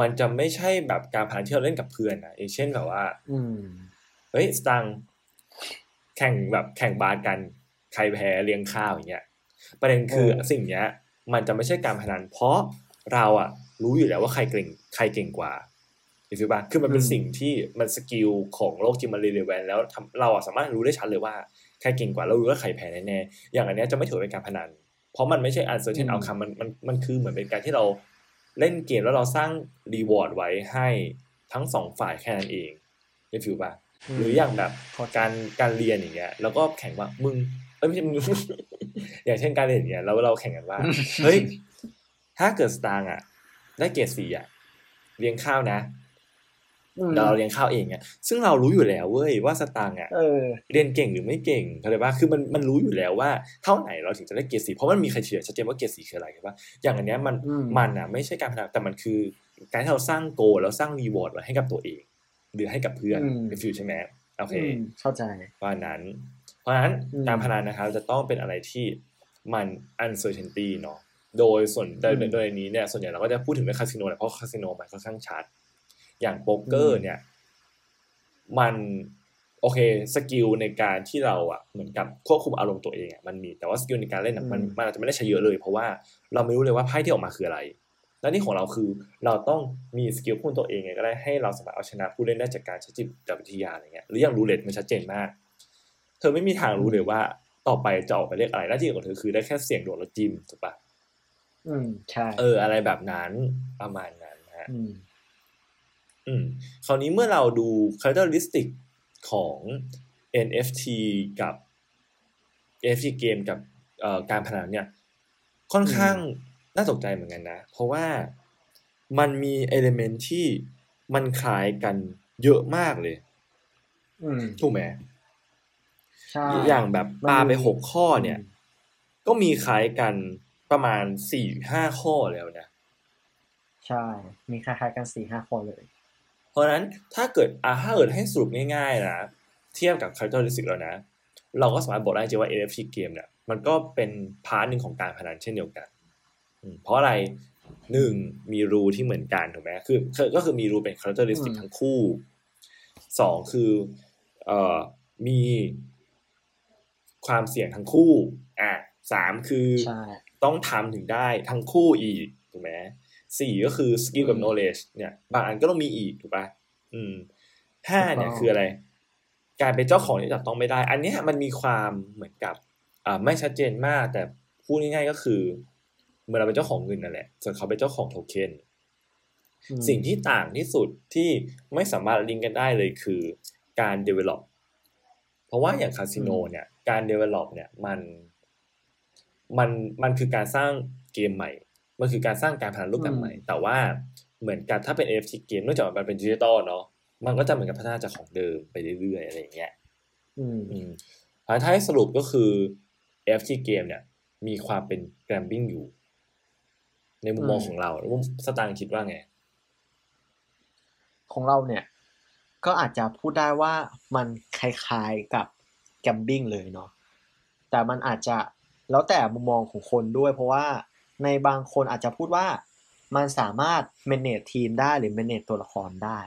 มันจะไม่ใช่แบบการพนันที่เราเล่นกับเพื่อนนะอย่างเช่นแบบว่าเฮ้ยสตังแข่งบาสกันใครแพ้เลี้ยงข้าวอย่างเงี้ยประเด็นคือสิ่งเนี้ยมันจะไม่ใช่การพนันเพราะเราอะรู้อยู่แล้วว่าใครเก่งกว่าถูกป่ะคือมันเป็นสิ่งที่มันสกิลของโลกจริงมันเรเลแวนต์แล้วเราสามารถรู้ได้ชัดเลยว่าใครเก่งกว่าเรารู้ว่าใครแพ้แน่ๆอย่างอันเนี้ยจะไม่ถือเป็นการพนันเพราะมันไม่ใช่ uncertain outcome มันคือเหมือนเป็นการที่เราเล่นเกมแล้วเราสร้างรีวอร์ดไว้ให้ทั้งสองฝ่ายแค่นั้นเองถูกป่ะหรืออย่างแบบการเรียนอย่างเงี้ยแล้วก็แข่งว่ามึงไม่ใช่มึง อย่างเช่นการเรียนอย่างเงี้ยเราแข่งกันว่าเฮ้ย ถ้าเกิดสตางค์อ่ะได้เกรด4อ่ะเลี้ยงข้าวนะเราเรียนข้าวเองเนี่ยซึ่งเรารู้อยู่แล้วเว้ยว่าสตางค์อ่ะเรียนเก่งหรือไม่เก่งเข้าใจป่ะคือมันรู้อยู่แล้วว่าเท่าไหนเราถึงจะได้เกรด4เพราะมันมีใครเฉลี่ยชัดเจนว่าเกรด4คืออะไรเข้าใจป่ะอย่างอันเนี้ยมันน่ะไม่ใช่การพนันแต่มันคือการที่เราสร้างโกลแล้วสร้างรีวอร์ดไว้ให้กับตัวเองหรือให้กับเพื่อนเป็นฟิวใช่มั้ยโอเคเข้าใจว่านั้นเพราะฉะนั้นการพนันนะครับจะต้องเป็นอะไรที่มัน uncertainty เนาะโดยส่วนโดยนี้เนี่ยส่วนใหญ่เราก็จะพูดถึงเรื่องคาสิโนแหละเพราะคาสิโนมันค่อนข้างชัดอย่างโป๊กเกอร์เนี่ยมันโอเคสกิลในการที่เราอ่ะเหมือนกับควบคุมอารมณ์ตัวเองอ่ะมันมีแต่ว่าสกิลในการเล่นมันอาจจะไม่ได้ใช้เยอะเลยเพราะว่าเราไม่รู้เลยว่าไพ่ที่ออกมาคืออะไรและนี่ของเราคือเราต้องมีสกิลควบคุมตัวเองไงก็ได้ให้เราสามารถเอาชนะผู้เล่นได้จากการใช้จิตวิทยาอะไรเงี้ยหรืออย่างรูเล็ตมันชัดเจนมากเธอไม่มีทางรู้เลยว่าต่อไปจะออกไปเลขอะไรหน้าที่ของเธอคือได้แค่เสี่ยงดวงแล้วจิ้มถูกปะใช่อะไรแบบนั้นประมาณนั้นฮะคราวนี้เมื่อเราดู characteristic ของ NFT กับ NFT เกมกับการพนันเนี่ยค่อนข้างน่าตกใจเหมือนกันนะเพราะว่ามันมี element ที่มันคล้ายกันเยอะมากเลยถูกไหมใช่อย่างแบบปาไป6ข้อเนี่ยก็มีคล้ายกันประมาณ 4-5 ข้อแล้วนะใช่มีคล้ายๆกัน 4-5 ข้อเลยเพราะนั้นถ้าเกิดให้สรุปง่ายๆนะเทียบกับ characteristic แล้วนะเราก็สามารถบอกได้จริงว่า NFT เกมเนี่ยมันก็เป็นพาร์ทหนึ่งของการพนันเช่นเดียวกันเพราะอะไร1มีรูที่เหมือนกันถูกไหมคือก็คือมีรูเป็น characteristic ทั้งคู่2คือ มีความเสี่ยงทั้งคู่3คือต้องทำถึงได้ทั้งคู่อีกถูกไหม4ก็คือสกิลกับ knowledge เนี่ยบางอันก็ต้องมีอีกถูกป่ะ5เนี่ยคืออะไรการเป็นเจ้าของที่จับต้องไม่ได้อันนี้มันมีความเหมือนกับไม่ชัดเจนมากแต่พูดง่ายๆก็คือเมื่อเราเป็นเจ้าของเงินนั่นแหละส่วนเขาเป็นเจ้าของโทเค็นสิ่งที่ต่างที่สุดที่ไม่สามารถลิงก์กันได้เลยคือการ develop เพราะว่าอย่างคาสิโนเนี่ยการ develop เนี่ยมันคือการสร้างเกมใหม่มันคือการสร้างการพนันรูปแบบใหม่แต่ว่าเหมือนกันถ้าเป็น NFT เกมเนื่องจากมันเป็นดิจิตอลเนาะมันก็จะเหมือนกับพัฒนาจากของเดิมไปเรื่อยๆอะไรอย่างเงี้ยท้ายสรุปก็คือ NFT เกมเนี่ยมีความเป็น gambling อยู่ในมุมมองของเราแล้วสตางค์คิดว่าไงของเราเนี่ยก็อาจจะพูดได้ว่ามันคล้ายๆกับ gambling เลยเนาะแต่มันอาจจะแล้วแต่มุมมองของคนด้วยเพราะว่าในบางคนอาจจะพูดว่ามันสามารถ manage ทีมได้หรือ manage ตัวละครได้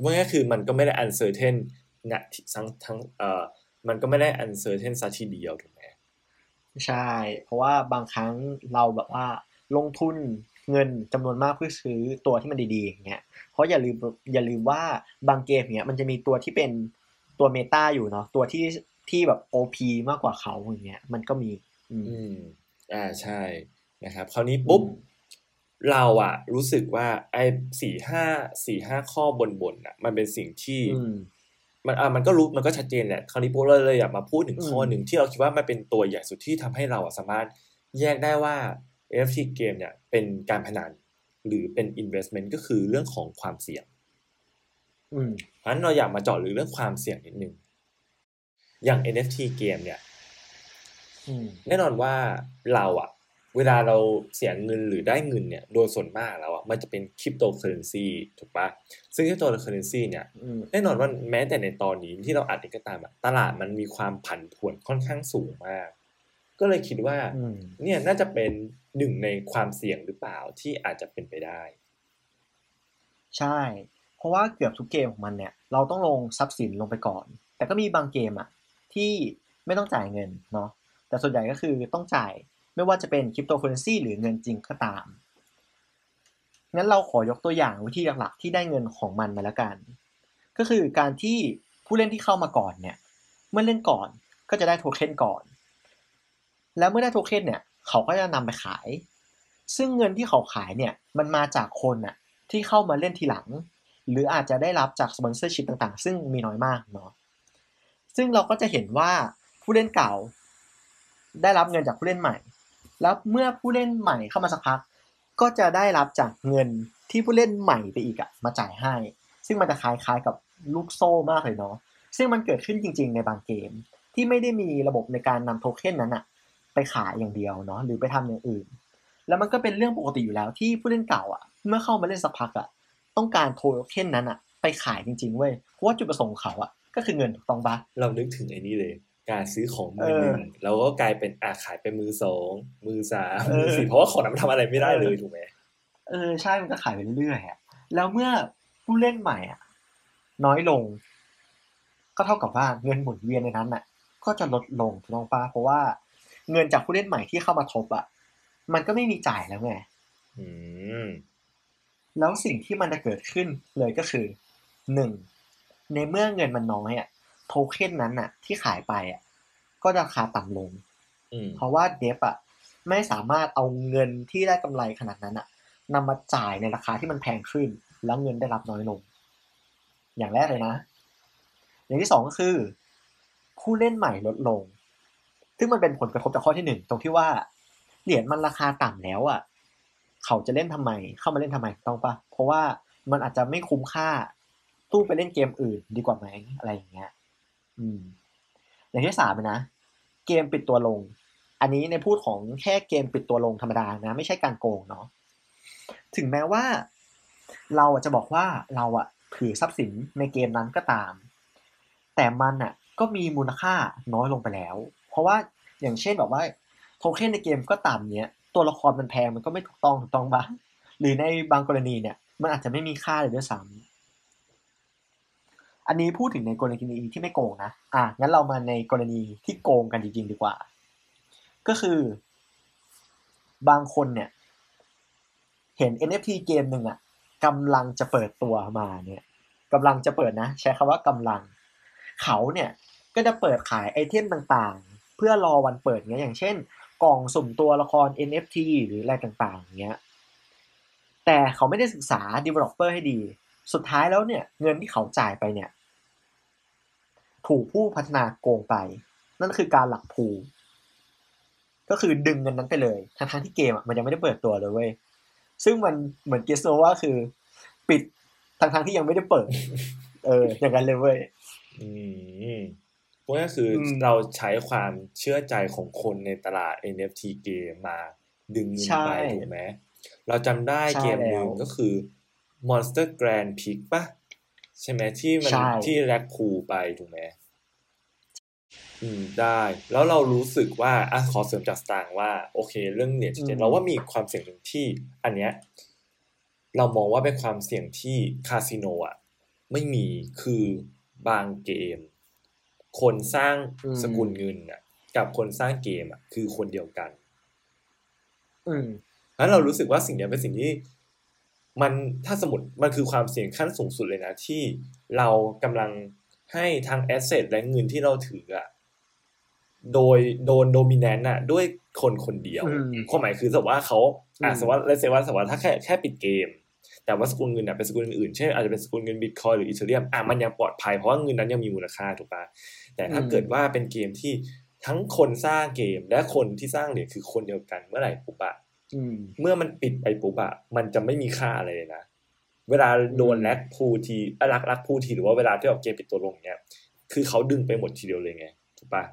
เพราะงั้นคือมันก็ไม่ได้ uncertain นะทั้งมันก็ไม่ได้ uncertain ซะทีเดียวถูกไหมใช่เพราะว่าบางครั้งเราแบบว่าลงทุนเงินจำนวนมากเพื่อซื้อตัวที่มันดีๆอย่างเงี้ยเพราะอย่าลืมว่าบางเกมอย่างเงี้ยมันจะมีตัวที่เป็นตัวเมตาอยู่เนาะตัวที่แบบ OP มากกว่าเขาอย่างเงี้ยมันก็มีใช่นะครับคราวนี้ปุ๊บเราอะรู้สึกว่าไอ้4-5ข้อบนๆน่ะมันเป็นสิ่งที่มันก็รู้มันก็ชัดเจนแหละคราวนี้พวกเราเลยอยากมาพูดถึงข้อหนึ่งที่เราคิดว่ามันเป็นตัวใหญ่สุดที่ทำให้เราสามารถแยกได้ว่า NFT เกมเนี่ยเป็นการพนันหรือเป็น investment ก็คือเรื่องของความเสี่ยงเพราะฉะนั้นเราอยากมาเจาะลึกเรื่องความเสี่ยงนิดนึงอย่าง NFT เกมเนี่ยแน่นอนว่าเราอะเวลาเราเสียเงินหรือได้เงินเนี่ยโดยส่วนมากแล้วอ่ะมันจะเป็นคริปโตเคอเรนซีถูกปะซึ่งคริปโตเคอเรนซีเนี่ยแน่นอนว่าแม้แต่ในตอนนี้ที่เราอัดก็ตามตลาดมันมีความผันผวนค่อนข้างสูงมากก็เลยคิดว่าเนี่ยน่าจะเป็นหนึ่งในความเสี่ยงหรือเปล่าที่อาจจะเป็นไปได้ใช่เพราะว่าเกือบทุกเกมของมันเนี่ยเราต้องลงทรัพย์สินลงไปก่อนแต่ก็มีบางเกมอ่ะที่ไม่ต้องจ่ายเงินเนาะแต่ส่วนใหญ่ก็คือต้องจ่ายไม่ว่าจะเป็นคริปโตเคอเรนซีหรือเงินจริงก็ตามงั้นเราขอยกตัวอย่างวิธีหลักๆที่ได้เงินของมันมาแล้วกันก็คือการที่ผู้เล่นที่เข้ามาก่อนเนี่ยเมื่อเล่นก่อนก็จะได้โทเค็นก่อนแล้วเมื่อได้โทเค็นเนี่ยเขาก็จะนำไปขายซึ่งเงินที่เขาขายเนี่ยมันมาจากคนน่ะที่เข้ามาเล่นทีหลังหรืออาจจะได้รับจากสปอนเซอร์ชิพต่างๆซึ่งมีน้อยมากเนาะซึ่งเราก็จะเห็นว่าผู้เล่นเก่าได้รับเงินจากผู้เล่นใหม่แล้วเมื่อผู้เล่นใหม่เข้ามาสักพักก็จะได้รับจากเงินที่ผู้เล่นใหม่ไปอีกอะมาจ่ายให้ซึ่งมันจะคล้ายๆกับลูกโซ่มากเลยเนาะซึ่งมันเกิดขึ้นจริงๆในบางเกมที่ไม่ได้มีระบบในการนำโทเค็นนั้นอะไปขายอย่างเดียวเนาะหรือไปทำอย่างอื่นแล้วมันก็เป็นเรื่องปกติอยู่แล้วที่ผู้เล่นเก่าอะเมื่อเข้ามาเล่นสักพักอะต้องการโทเค็นนั้นอะไปขายจริงๆเว้ยเพราะว่าจุดประสงค์เขาอะก็คือเงินถูกต้องปะเรานึกถึงไอ้นี่เลยการซื้อของมือหนึ่งเราก็กลายเป็นขายเป็นมือ2มือ3มือ4เพราะว่าของมันทำอะไรไม่ได้เลยถูกไหมใช่มันก็ขายไปเรื่อยๆฮะแล้วเมื่อผู้เล่นใหม่อ่ะน้อยลงก็เท่ากับว่าเงินหมุนเวียนในนั้นน่ะก็จะลดลงถูกต้องป่ะเพราะว่าเงินจากผู้เล่นใหม่ที่เข้ามาทบอ่ะมันก็ไม่มีจ่ายแล้วไงแล้วสิ่งที่มันจะเกิดขึ้นเลยก็คือ1ในเมื่อเงินมันน้อยอ่ะโทเค็นนั้นน่ะที่ขายไปอ่ะก็ราคาต่ำลงเพราะว่าเดฟอ่ะไม่สามารถเอาเงินที่ได้กำไรขนาดนั้นน่ะนำมาจ่ายในราคาที่มันแพงขึ้นแล้วเงินได้รับน้อยลงอย่างแรกเลยนะอย่างที่สองก็คือผู้เล่นใหม่ลดลงซึ่งมันเป็นผลกระทบจากข้อที่หนึ่งตรงที่ว่าเหรียญมันราคาต่ำแล้วอ่ะเขาจะเล่นทำไมเข้ามาเล่นทำไมต้องปะเพราะว่ามันอาจจะไม่คุ้มค่าตู้ไปเล่นเกมอื่นดีกว่าไหมอะไรอย่างเงี้ยอย่างที่สามนะเกมปิดตัวลงอันนี้ในพูดของแค่เกมปิดตัวลงธรรมดานะไม่ใช่การโกงเนาะถึงแม้ว่าเราจะบอกว่าเราถือทรัพย์สินในเกมนั้นก็ตามแต่มันก็มีมูลค่าน้อยลงไปแล้วเพราะว่าอย่างเช่นแบบว่าโทเค็นในเกมก็ต่ำเนี้ยตัวละครมันแพงมันก็ไม่ถูกต้องปะหรือในบางกรณีเนี่ยมันอาจจะไม่มีค่าเลยด้วยซ้ำ อันนี้พูดถึงในกรณีที่ไม่โกงนะงั้นเรามาในกรณีที่โกงกันจริงๆดีกว่าก็คือบางคนเนี่ยเห็น NFT เกมหนึ่งอะกำลังจะเปิดตัวมาเนี่ยกำลังจะเปิดนะใช้คำว่ากำลังเขาเนี่ยก็จะเปิดขายไอเทมต่างๆเพื่อรอวันเปิดเงี้ยอย่างเช่นกล่องสุ่มตัวละคร NFT หรืออะไรต่างๆเงี้ยแต่เขาไม่ได้ศึกษา developer ให้ดีสุดท้ายแล้วเนี่ยเงินที่เขาจ่ายไปเนี่ยถูกผู้พัฒนาโกงไปนั่นคือการหลักภูก็คือดึงเงินนั้นไปเลยทั้งที่เกมมันยังไม่ได้เปิดตัวเลยเว้ยซึ่งมันเหมือนเกสโนว่าคือปิดทั้งที่ยังไม่ได้เปิดอย่างนั้นเลยเว้ยเพราะนั่นคือเราใช้ความเชื่อใจของคนในตลาด NFT เกมมาดึงเงินไปถูกไหมเราจำได้เกมหนึ่งก็คือ Monster Grand Prix ป่ะใช่ไหมที่มันที่แลกคูไปถูกไหมได้แล้วเรารู้สึกว่าขอเสริมจากสตางค์ว่าโอเคเรื่องเหรียญ7เราว่ามีความเสี่ยงหนึ่งที่อันเนี้ยเรามองว่าเป็นความเสี่ยงที่คาสิโนอ่ะไม่มีคือบางเกมคนสร้างสกุลเงินอ่ะกับคนสร้างเกมอ่ะคือคนเดียวกันแล้วเรารู้สึกว่าสิ่งนี้เป็นสิ่งที่มันถ้าสมมุติมันคือความเสี่ยงขั้นสูงสุดเลยนะที่เรากำลังให้ทางแอสเซทและเงินที่เราถืออ่ะโดยโดนโดมิแนนต์อ่ะด้วยคนคนเดียวความหมายคือสมมติว่าเขาสมมติว่าถ้าแค่ปิดเกมแต่ว่าสกุลเงินอ่ะเป็นสกุลอื่นเช่นอาจจะเป็นสกุลเงินบิตคอยหรืออีเธเรียมมันยังปลอดภัยเพราะว่าเงินนั้นยังมีมูลค่าถูกป่ะแต่ถ้าเกิดว่าเป็นเกมที่ทั้งคนสร้างเกมและคนที่สร้างเหรียญคือคนเดียวกันเมื่อไหร่ปุ๊บอ่ะเมื่อมันปิดไปปุ๊บอ่ะมันจะไม่มีค่าอะไรเลยนะเวลาโดนแลกพูทีรักพูทีหรือว่าเวลาที่ออกเกมปิดตัวลงเงี้ยคือเขาดึงไปหมดทีเดียวเลยไงถูกป่ะ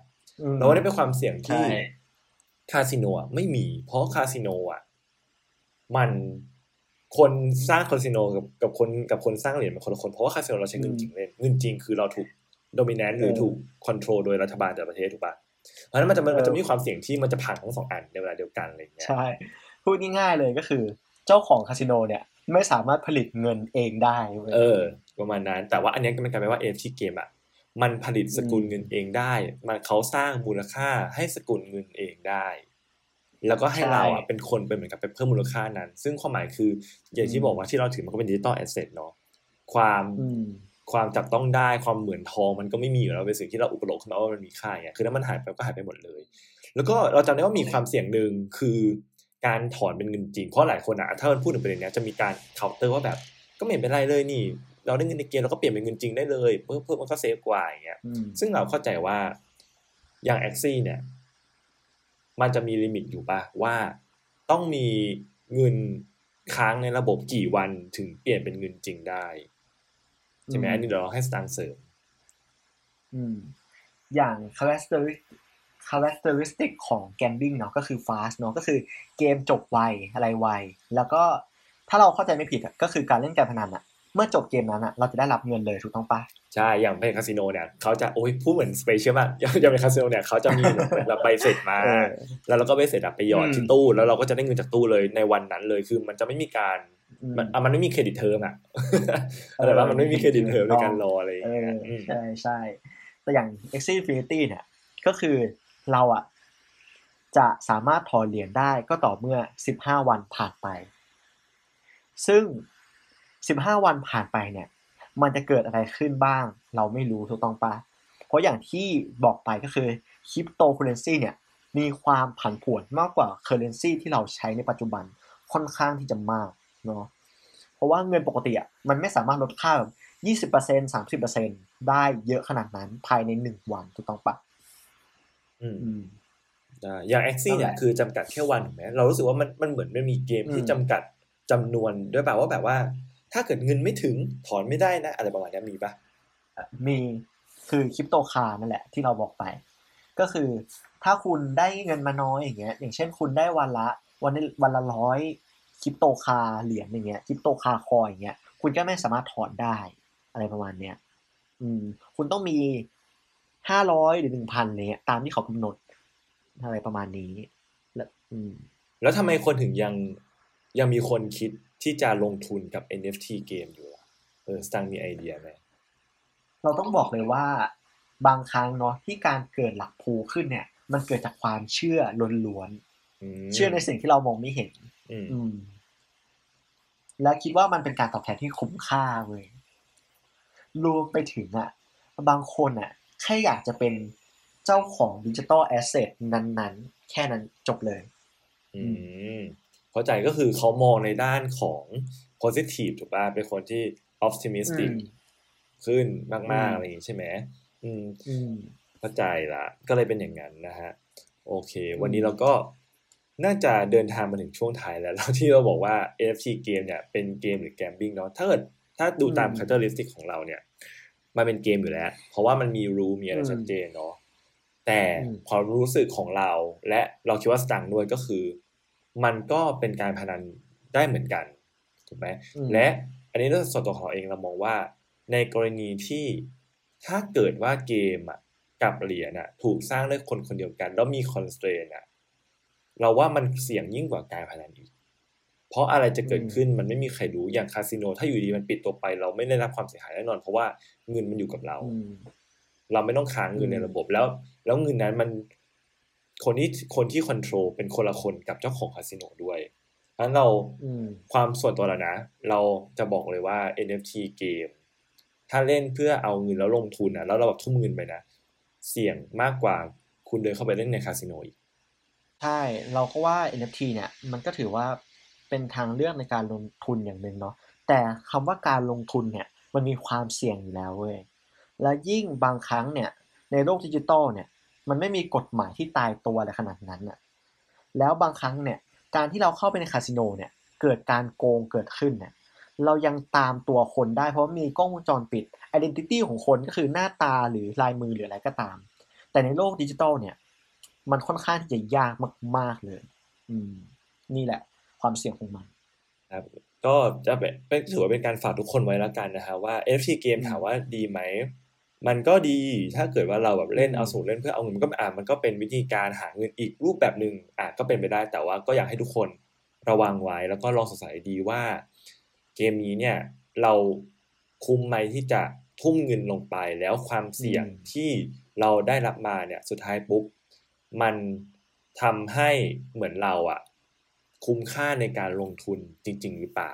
เราได้เป็นความเสี่ยงที่คาสิโนอ่ะไม่มีเพราะคาสิโนอ่ะมันคนสร้างคาสิโนกับคนสร้างเหรียญมันคนละคนเพราะว่าคาสิโนเราใช้เงินจริงเล่นเงินจริงคือเราถูกโดมิแนนซ์หรือถูกคอนโทรลโดยรัฐบาลแต่ประเทศถูกป่ะเพราะฉะนั้นมันจะมีความเสี่ยงที่มันจะพังทั้งสองอันในเวลาเดียวกันอะไรเงี้ยใช่พูดง่ายๆเลยก็คือเจ้าของคาสิโนเนี่ยไม่สามารถผลิตเงินเองได้ประมาณนั้นแต่ว่าอันนี้มันกลายเป็นว่า NFT เกมอ่ะมันผลิตสกุลเงินเองได้มันเขาสร้างมูลค่าให้สกุลเงินเองได้แล้วก็ให้เราอ่ะเป็นคนเป็นเหมือนกับไปเพิ่มมูลค่านั้นซึ่งความหมายคืออย่างที่บอกว่าที่เราถือมันก็เป็น Digital Asset เนาะความจับต้องได้ความเหมือนทองมันก็ไม่มีอยู่แล้วเป็นสิ่งที่เราอุปโลกขึ้นมาว่ามันมีค่าอย่างเงี้ยคือถ้ามันหายไปก็หายไปหมดเลยแล้วก็เราจำได้ว่ามีความเสี่ยงนึงคือการถอนเป็นเงินจริงเพราะหลายคนอ่ะถ้ามันพูดถึงประเด็นนี้จะมีการเคาน์เตอร์ว่าแบบก็ไม่เป็นไรเลยนี่เราได้เงินในเกมเราก็เปลี่ยนเป็นเงินจริงได้เลยเพิ่มมันก็เซฟกว่าอย่างเงี้ยซึ่งเราเข้าใจว่าอย่าง Axie เนี่ยมันจะมีลิมิตอยู่ป่ะว่าต้องมีเงินค้างในระบบกี่วันถึงเปลี่ยนเป็นเงินจริงได้ใช่ไหมอันนี้เราให้สตางค์เสริมอย่าง characteristic ของ gambling เนาะก็คือ fast เนาะก็คือเกมจบไวอะไรไวแล้วก็ถ้าเราเข้าใจไม่ผิดก็คือการเล่นการพนันอ่ะเมื่อจบเกมนั้นอ่ะเราจะได้รับเงินเลยถูกต้องป่ะใช่อย่างเป็นคาสิโนเนี่ยเขาจะพูดเหมือนสเปเชียลมากอย่างเป็นคาสิโนเนี่ยเขาจะมีเราไปเสร็จมาแล้วเราก็ไปเสร็จไปหยอดที่ตู้แล้วเราก็จะได้เงินจากตู้เลยในวันนั้นเลยคือมันจะไม่มีการมันไม่มีเครดิตเทอมอ่ะอะไรว่ามันไม่มีเครดิตเทอมในการรออะไรอย่างเงี้ยใช่ๆแต่อย่าง Axie Infinity เนี่ยก็คือเราอ่ะจะสามารถถอนเหรียญได้ก็ต่อเมื่อ15วันผ่านไปซึ่ง15วันผ่านไปเนี่ยมันจะเกิดอะไรขึ้นบ้างเราไม่รู้ถูกต้องปะเพราะอย่างที่บอกไปก็คือคริปโตเคอเรนซีเนี่ยมีความผันผวนมากกว่าเคอเรนซีที่เราใช้ในปัจจุบันค่อนข้างที่จะมากเนาะเพราะว่าเงินปกติอ่ะมันไม่สามารถลดค่าแบบ 20% 30% ได้เยอะขนาดนั้นภายใน1วันถูกต้องปะอย่าง Axie เนี่ยคือจำกัดแค่วันถูกไหมเรารู้สึกว่ามันเหมือนไม่มีเกมที่จำกัดจำนวนด้วยป่ะว่าแบบว่าถ้าเกิดเงินไม่ถึงถอนไม่ได้นะอะไรประมาณนี้มีป่ะมีคือ Crypto Car นั่นแหละที่เราบอกไปก็คือถ้าคุณได้เงินมาน้อยอย่างเงี้ยอย่างเช่นคุณได้วันละ100 Crypto Car เหรียญอย่างเงี้ย Crypto Car คอยอย่างเงี้ยคุณก็ไม่สามารถถอนได้อะไรประมาณเนี้ยคุณต้องมี500หรือ 1,000 อะไรเงี้ยตามที่เขากำหนดอะไรประมาณนี้แล้วทำไมคนถึงยังมีคนคิดที่จะลงทุนกับ NFT เกมอยู่ล่ะสตางค์มีไอเดียไหม เราต้องบอกเลยว่าบางครั้งเนาะที่การเกิดหลักภูขึ้นเนี่ยมันเกิดจากความเชื่อล้วนๆเชื่อในสิ่งที่เรามองไม่เห็นและคิดว่ามันเป็นการตอบแทนที่คุ้มค่าเว้ยรวมไปถึงอ่ะบางคนอ่ะแค่อยากจะเป็นเจ้าของดิจิตอลแอสเซทนั้นๆแค่นั้นจบเลยเข้าใจก็คือเขามองในด้านของ positive ถูกป่ะเป็นคนที่ optimistic ขึ้นมากๆอะไรอย่างนี้ใช่ไหมเข้าใจละก็เลยเป็นอย่างนั้นนะฮะโอเควันนี้เราก็น่าจะเดินทางมาถึงช่วงท้ายแล้วที่เราบอกว่า NFT เกมเนี่ยเป็นเกมหรือแกมบลิงเนาะถ้าดูตาม characteristic ของเราเนี่ยมันเป็นเกมอยู่แล้วเพราะว่ามันมี rule มีอะไรชัดเจนเนาะแต่ความรู้สึกของเราและเราคิดว่าสตังค์ด้วยก็คือมันก็เป็นการพนันได้เหมือนกันถูกไหมและอันนี้ส่วนตัวของเราเองเรามองว่าในกรณีที่ถ้าเกิดว่าเกมอ่ะกับเหรียญอ่ะถูกสร้างด้วยคนคนเดียวกันแล้วมี constraint อ่ะเราว่ามันเสี่ยงยิ่งกว่าการพนันอีกเพราะอะไรจะเกิดขึ้นมันไม่มีใครรู้อย่างคาสิโนถ้าอยู่ดีมันปิดตัวไปเราไม่ได้รับความเสียหายแน่นอนเพราะว่าเงินมันอยู่กับเราเราไม่ต้องค้างเงินในระบบแล้วเงินนั้นมันคนที่คอนโทรลเป็นคนละคนกับเจ้าของคาสิโนด้วยเพราะฉะนั้นเราความส่วนตัวเรานะเราจะบอกเลยว่า NFT เกมถ้าเล่นเพื่อเอาเงินแล้วลงทุนนะแล้วเราแบบทุ่มเงินไปนะเสี่ยงมากกว่าคุณเดินเข้าไปเล่นในคาสิโนอีกใช่เราก็ว่า NFT เนี่ยมันก็ถือว่าเป็นทางเลือกในการลงทุนอย่างนึงเนาะแต่คำว่าการลงทุนเนี่ยมันมีความเสี่ยงอยู่แล้วเว้ยและยิ่งบางครั้งเนี่ยในโลกดิจิตอลเนี่ยมันไม่มีกฎหมายที่ตายตัวอะไรขนาดนั้นน่ะแล้วบางครั้งเนี่ยการที่เราเข้าไปในคาสิโนเนี่ยเกิดการโกงเกิดขึ้นเนี่ยเรายังตามตัวคนได้เพราะมีกล้องวงจรปิด identity ของคนก็คือหน้าตาหรือลายมือหรืออะไรก็ตามแต่ในโลกดิจิตอลเนี่ยมันค่อนข้างที่จะยากมากๆเลยนี่แหละความเสี่ยงของมันครับก็จะเป็นถือว่าเป็นการฝากทุกคนไว้แล้วกันนะฮะว่า NFT เกมถามว่าดีไหมมันก็ดีถ้าเกิดว่าเราแบบเล่นเอาสูตรเล่นเพื่อเอาเงินมันก็เป็นวิธีการหาเงินอีกรูปแบบนึงก็เป็นไปได้แต่ว่าก็อยากให้ทุกคนระวังไว้แล้วก็ลองศึกษาดีว่าเกมนี้เนี่ยเราคุ้มไหมที่จะทุ่มเงินลงไปแล้วความเสี่ยงที่เราได้รับมาเนี่ยสุดท้ายปุ๊บมันทำให้เหมือนเราคุ้มค่าในการลงทุนจริงๆหรือเปล่า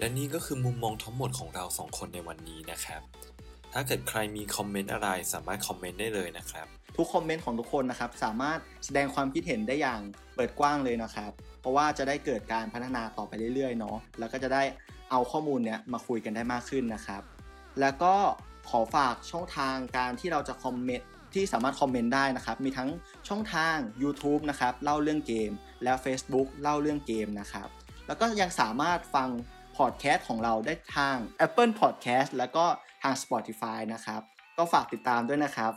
และนี่ก็คือมุมมองทั้งหมดของเรา2คนในวันนี้นะครับถ้าเกิดใครมีคอมเมนต์อะไรสามารถคอมเมนต์ได้เลยนะครับทุกคอมเมนต์ของทุกคนนะครับสามารถแสดงความคิดเห็นได้อย่างเปิดกว้างเลยนะครับเพราะว่าจะได้เกิดการพัฒนาต่อไปเรื่อยๆเนาะแล้วก็จะได้เอาข้อมูลเนี้ยมาคุยกันได้มากขึ้นนะครับแล้วก็ขอฝากช่องทางการที่เราจะคอมเมนต์ที่สามารถคอมเมนต์ได้นะครับมีทั้งช่องทาง YouTube นะครับเล่าเรื่องเกมและ Facebook เล่าเรื่องเกมนะครับแล้วก็ยังสามารถฟังพอดแคสต์ของเราได้ทาง Apple Podcast แล้วก็ทาง Spotify นะครับก็ฝากติดตามด้วยนะครับ